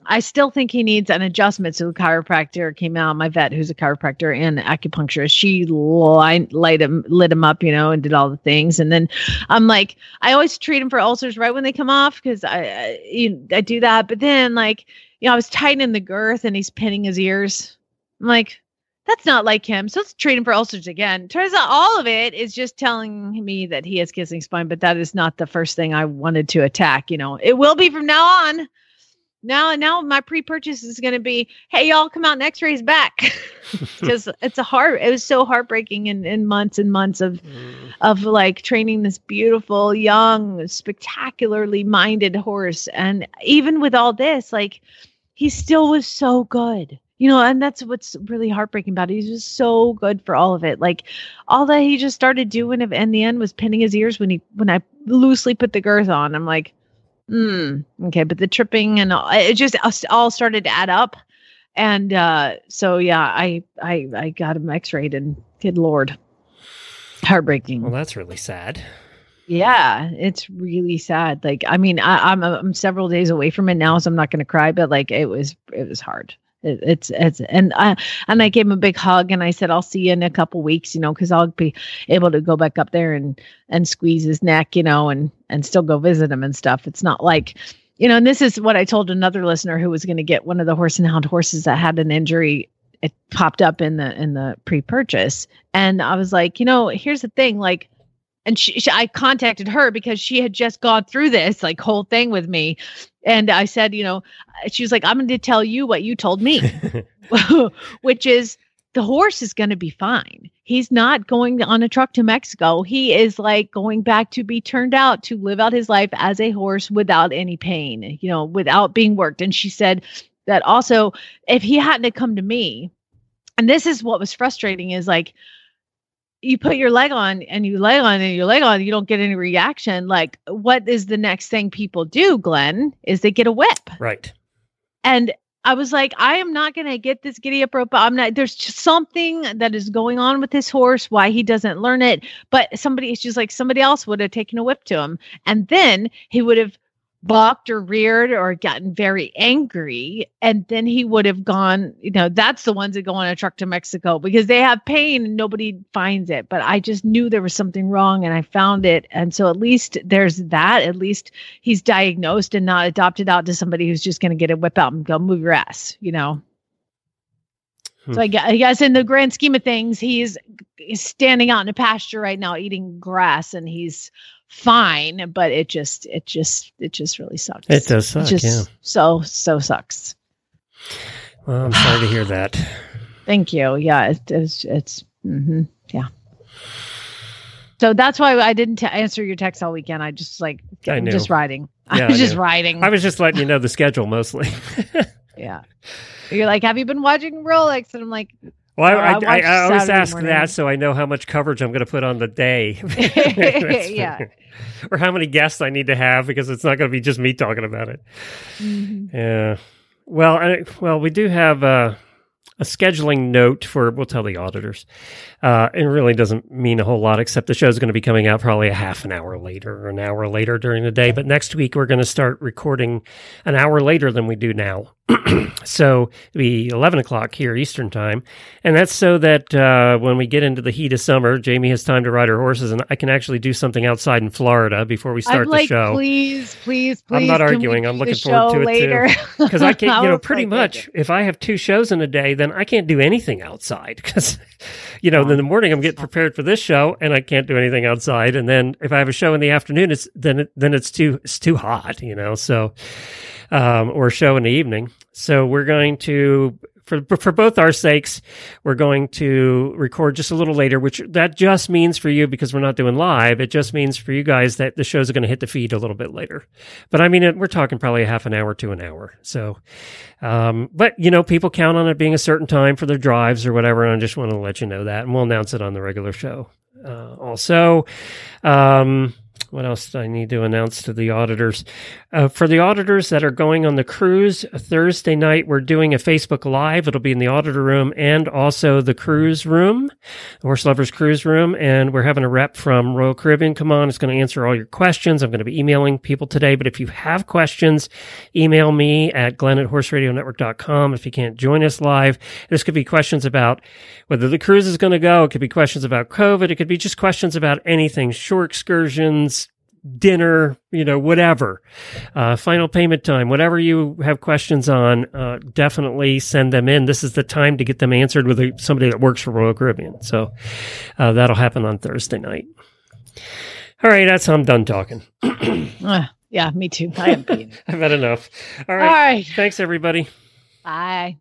I still think he needs an adjustment. So the chiropractor came out, my vet, who's a chiropractor and acupuncturist, she lit him up, you know, and did all the things. And then I'm like, I always treat him for ulcers right when they come off, because I do that. But then, like, you know, I was tightening the girth and he's pinning his ears. I'm like, that's not like him. So let's treat him for ulcers again. Turns out all of it is just telling me that he has kissing spine, but that is not the first thing I wanted to attack. You know, it will be from now on. Now my pre-purchase is going to be, hey, y'all, come out and X-ray his back, because it was so heartbreaking, and months and months of like training this beautiful, young, spectacularly minded horse. And even with all this, like, he still was so good, you know, and that's what's really heartbreaking about it. He was so good for all of it. Like, all that he just started doing in the end was pinning his ears when I loosely put the girth on. I'm like, okay, but the tripping and all, it just all started to add up, and so yeah, I got him X-rayed, and good Lord, heartbreaking. Well, that's really sad. Yeah, it's really sad. Like, I mean, I'm several days away from it now, so I'm not going to cry, but like, it was hard. And I gave him a big hug, and I said, I'll see you in a couple weeks, you know, because I'll be able to go back up there and squeeze his neck, you know, and still go visit him and stuff. It's not like, you know, and this is what I told another listener who was going to get one of the Horse and Hound horses that had an injury. It popped up in the pre-purchase, and I was like, you know, here's the thing, like, And I contacted her because she had just gone through this like whole thing with me. And I said, you know, she was like, I'm going to tell you what you told me, which is the horse is going to be fine. He's not going on a truck to Mexico. He is like going back to be turned out to live out his life as a horse without any pain, you know, without being worked. And she said that also, if he hadn't have come to me, and this is what was frustrating is like, you put your leg on and you lay on and you lay on, you don't get any reaction. Like, what is the next thing people do, Glenn, is they get a whip. Right. And I was like, I am not going to get this giddy up rope. I'm not, there's just something that is going on with this horse, why he doesn't learn it. But somebody, it's just like somebody else would have taken a whip to him. And then he would have bucked or reared or gotten very angry. And then he would have gone, you know, that's the ones that go on a truck to Mexico because they have pain and nobody finds it. But I just knew there was something wrong and I found it. And so at least there's that, at least he's diagnosed and not adopted out to somebody who's just going to get a whip out and go move your ass, you know? So I guess in the grand scheme of things, he's standing out in a pasture right now, eating grass and he's fine, but it just really sucks. It does suck. So sucks. Well, I'm sorry to hear that. Thank you. Yeah. It's mm-hmm, yeah. So that's why I didn't answer your text all weekend. I just like, I'm just riding. Yeah, I was just letting you know the schedule mostly. Yeah. You're like, have you been watching Rolex? And I'm like, well, I always ask morning. That so I know how much coverage I'm going to put on the day. Yeah. Or how many guests I need to have because it's not going to be just me talking about it. Mm-hmm. Yeah. Well, we do have a scheduling note for, we'll tell the auditors. It really doesn't mean a whole lot except the show's going to be coming out probably a half an hour later or an hour later during the day. But next week, we're going to start recording an hour later than we do now. So it'll be 11 o'clock here Eastern time. And that's so that when we get into the heat of summer, Jamie has time to ride her horses and I can actually do something outside in Florida before we start the show. Please. I'm not arguing. I'm looking forward to it later. Too. Because I can't, pretty much if I have two shows in a day, then I can't do anything outside because, in the morning I'm getting prepared for this show and I can't do anything outside. And then if I have a show in the afternoon, it's too hot, so... or show in the evening. So we're going to, for both our sakes, we're going to record just a little later, which that just means for you, because we're not doing live, it just means for you guys that the shows are going to hit the feed a little bit later. But I mean, we're talking probably a half an hour to an hour. So, but people count on it being a certain time for their drives or whatever. And I just want to let you know that, and we'll announce it on the regular show. Also, what else do I need to announce to the auditors? For the auditors that are going on the cruise, Thursday night, we're doing a Facebook Live. It'll be in the auditor room and also the cruise room, Horse Lovers Cruise Room. And we're having a rep from Royal Caribbean come on. It's going to answer all your questions. I'm going to be emailing people today. But if you have questions, email me at glenn@horseradionetwork.com if you can't join us live. This could be questions about whether the cruise is going to go. It could be questions about COVID. It could be just questions about anything, shore excursions, dinner, whatever, final payment time, whatever you have questions on, definitely send them in. This is the time to get them answered with somebody that works for Royal Caribbean. So that'll happen on Thursday night. All right, that's how I'm done talking. Yeah, me too. I am peeing. I've had enough. All right. Thanks, everybody. Bye.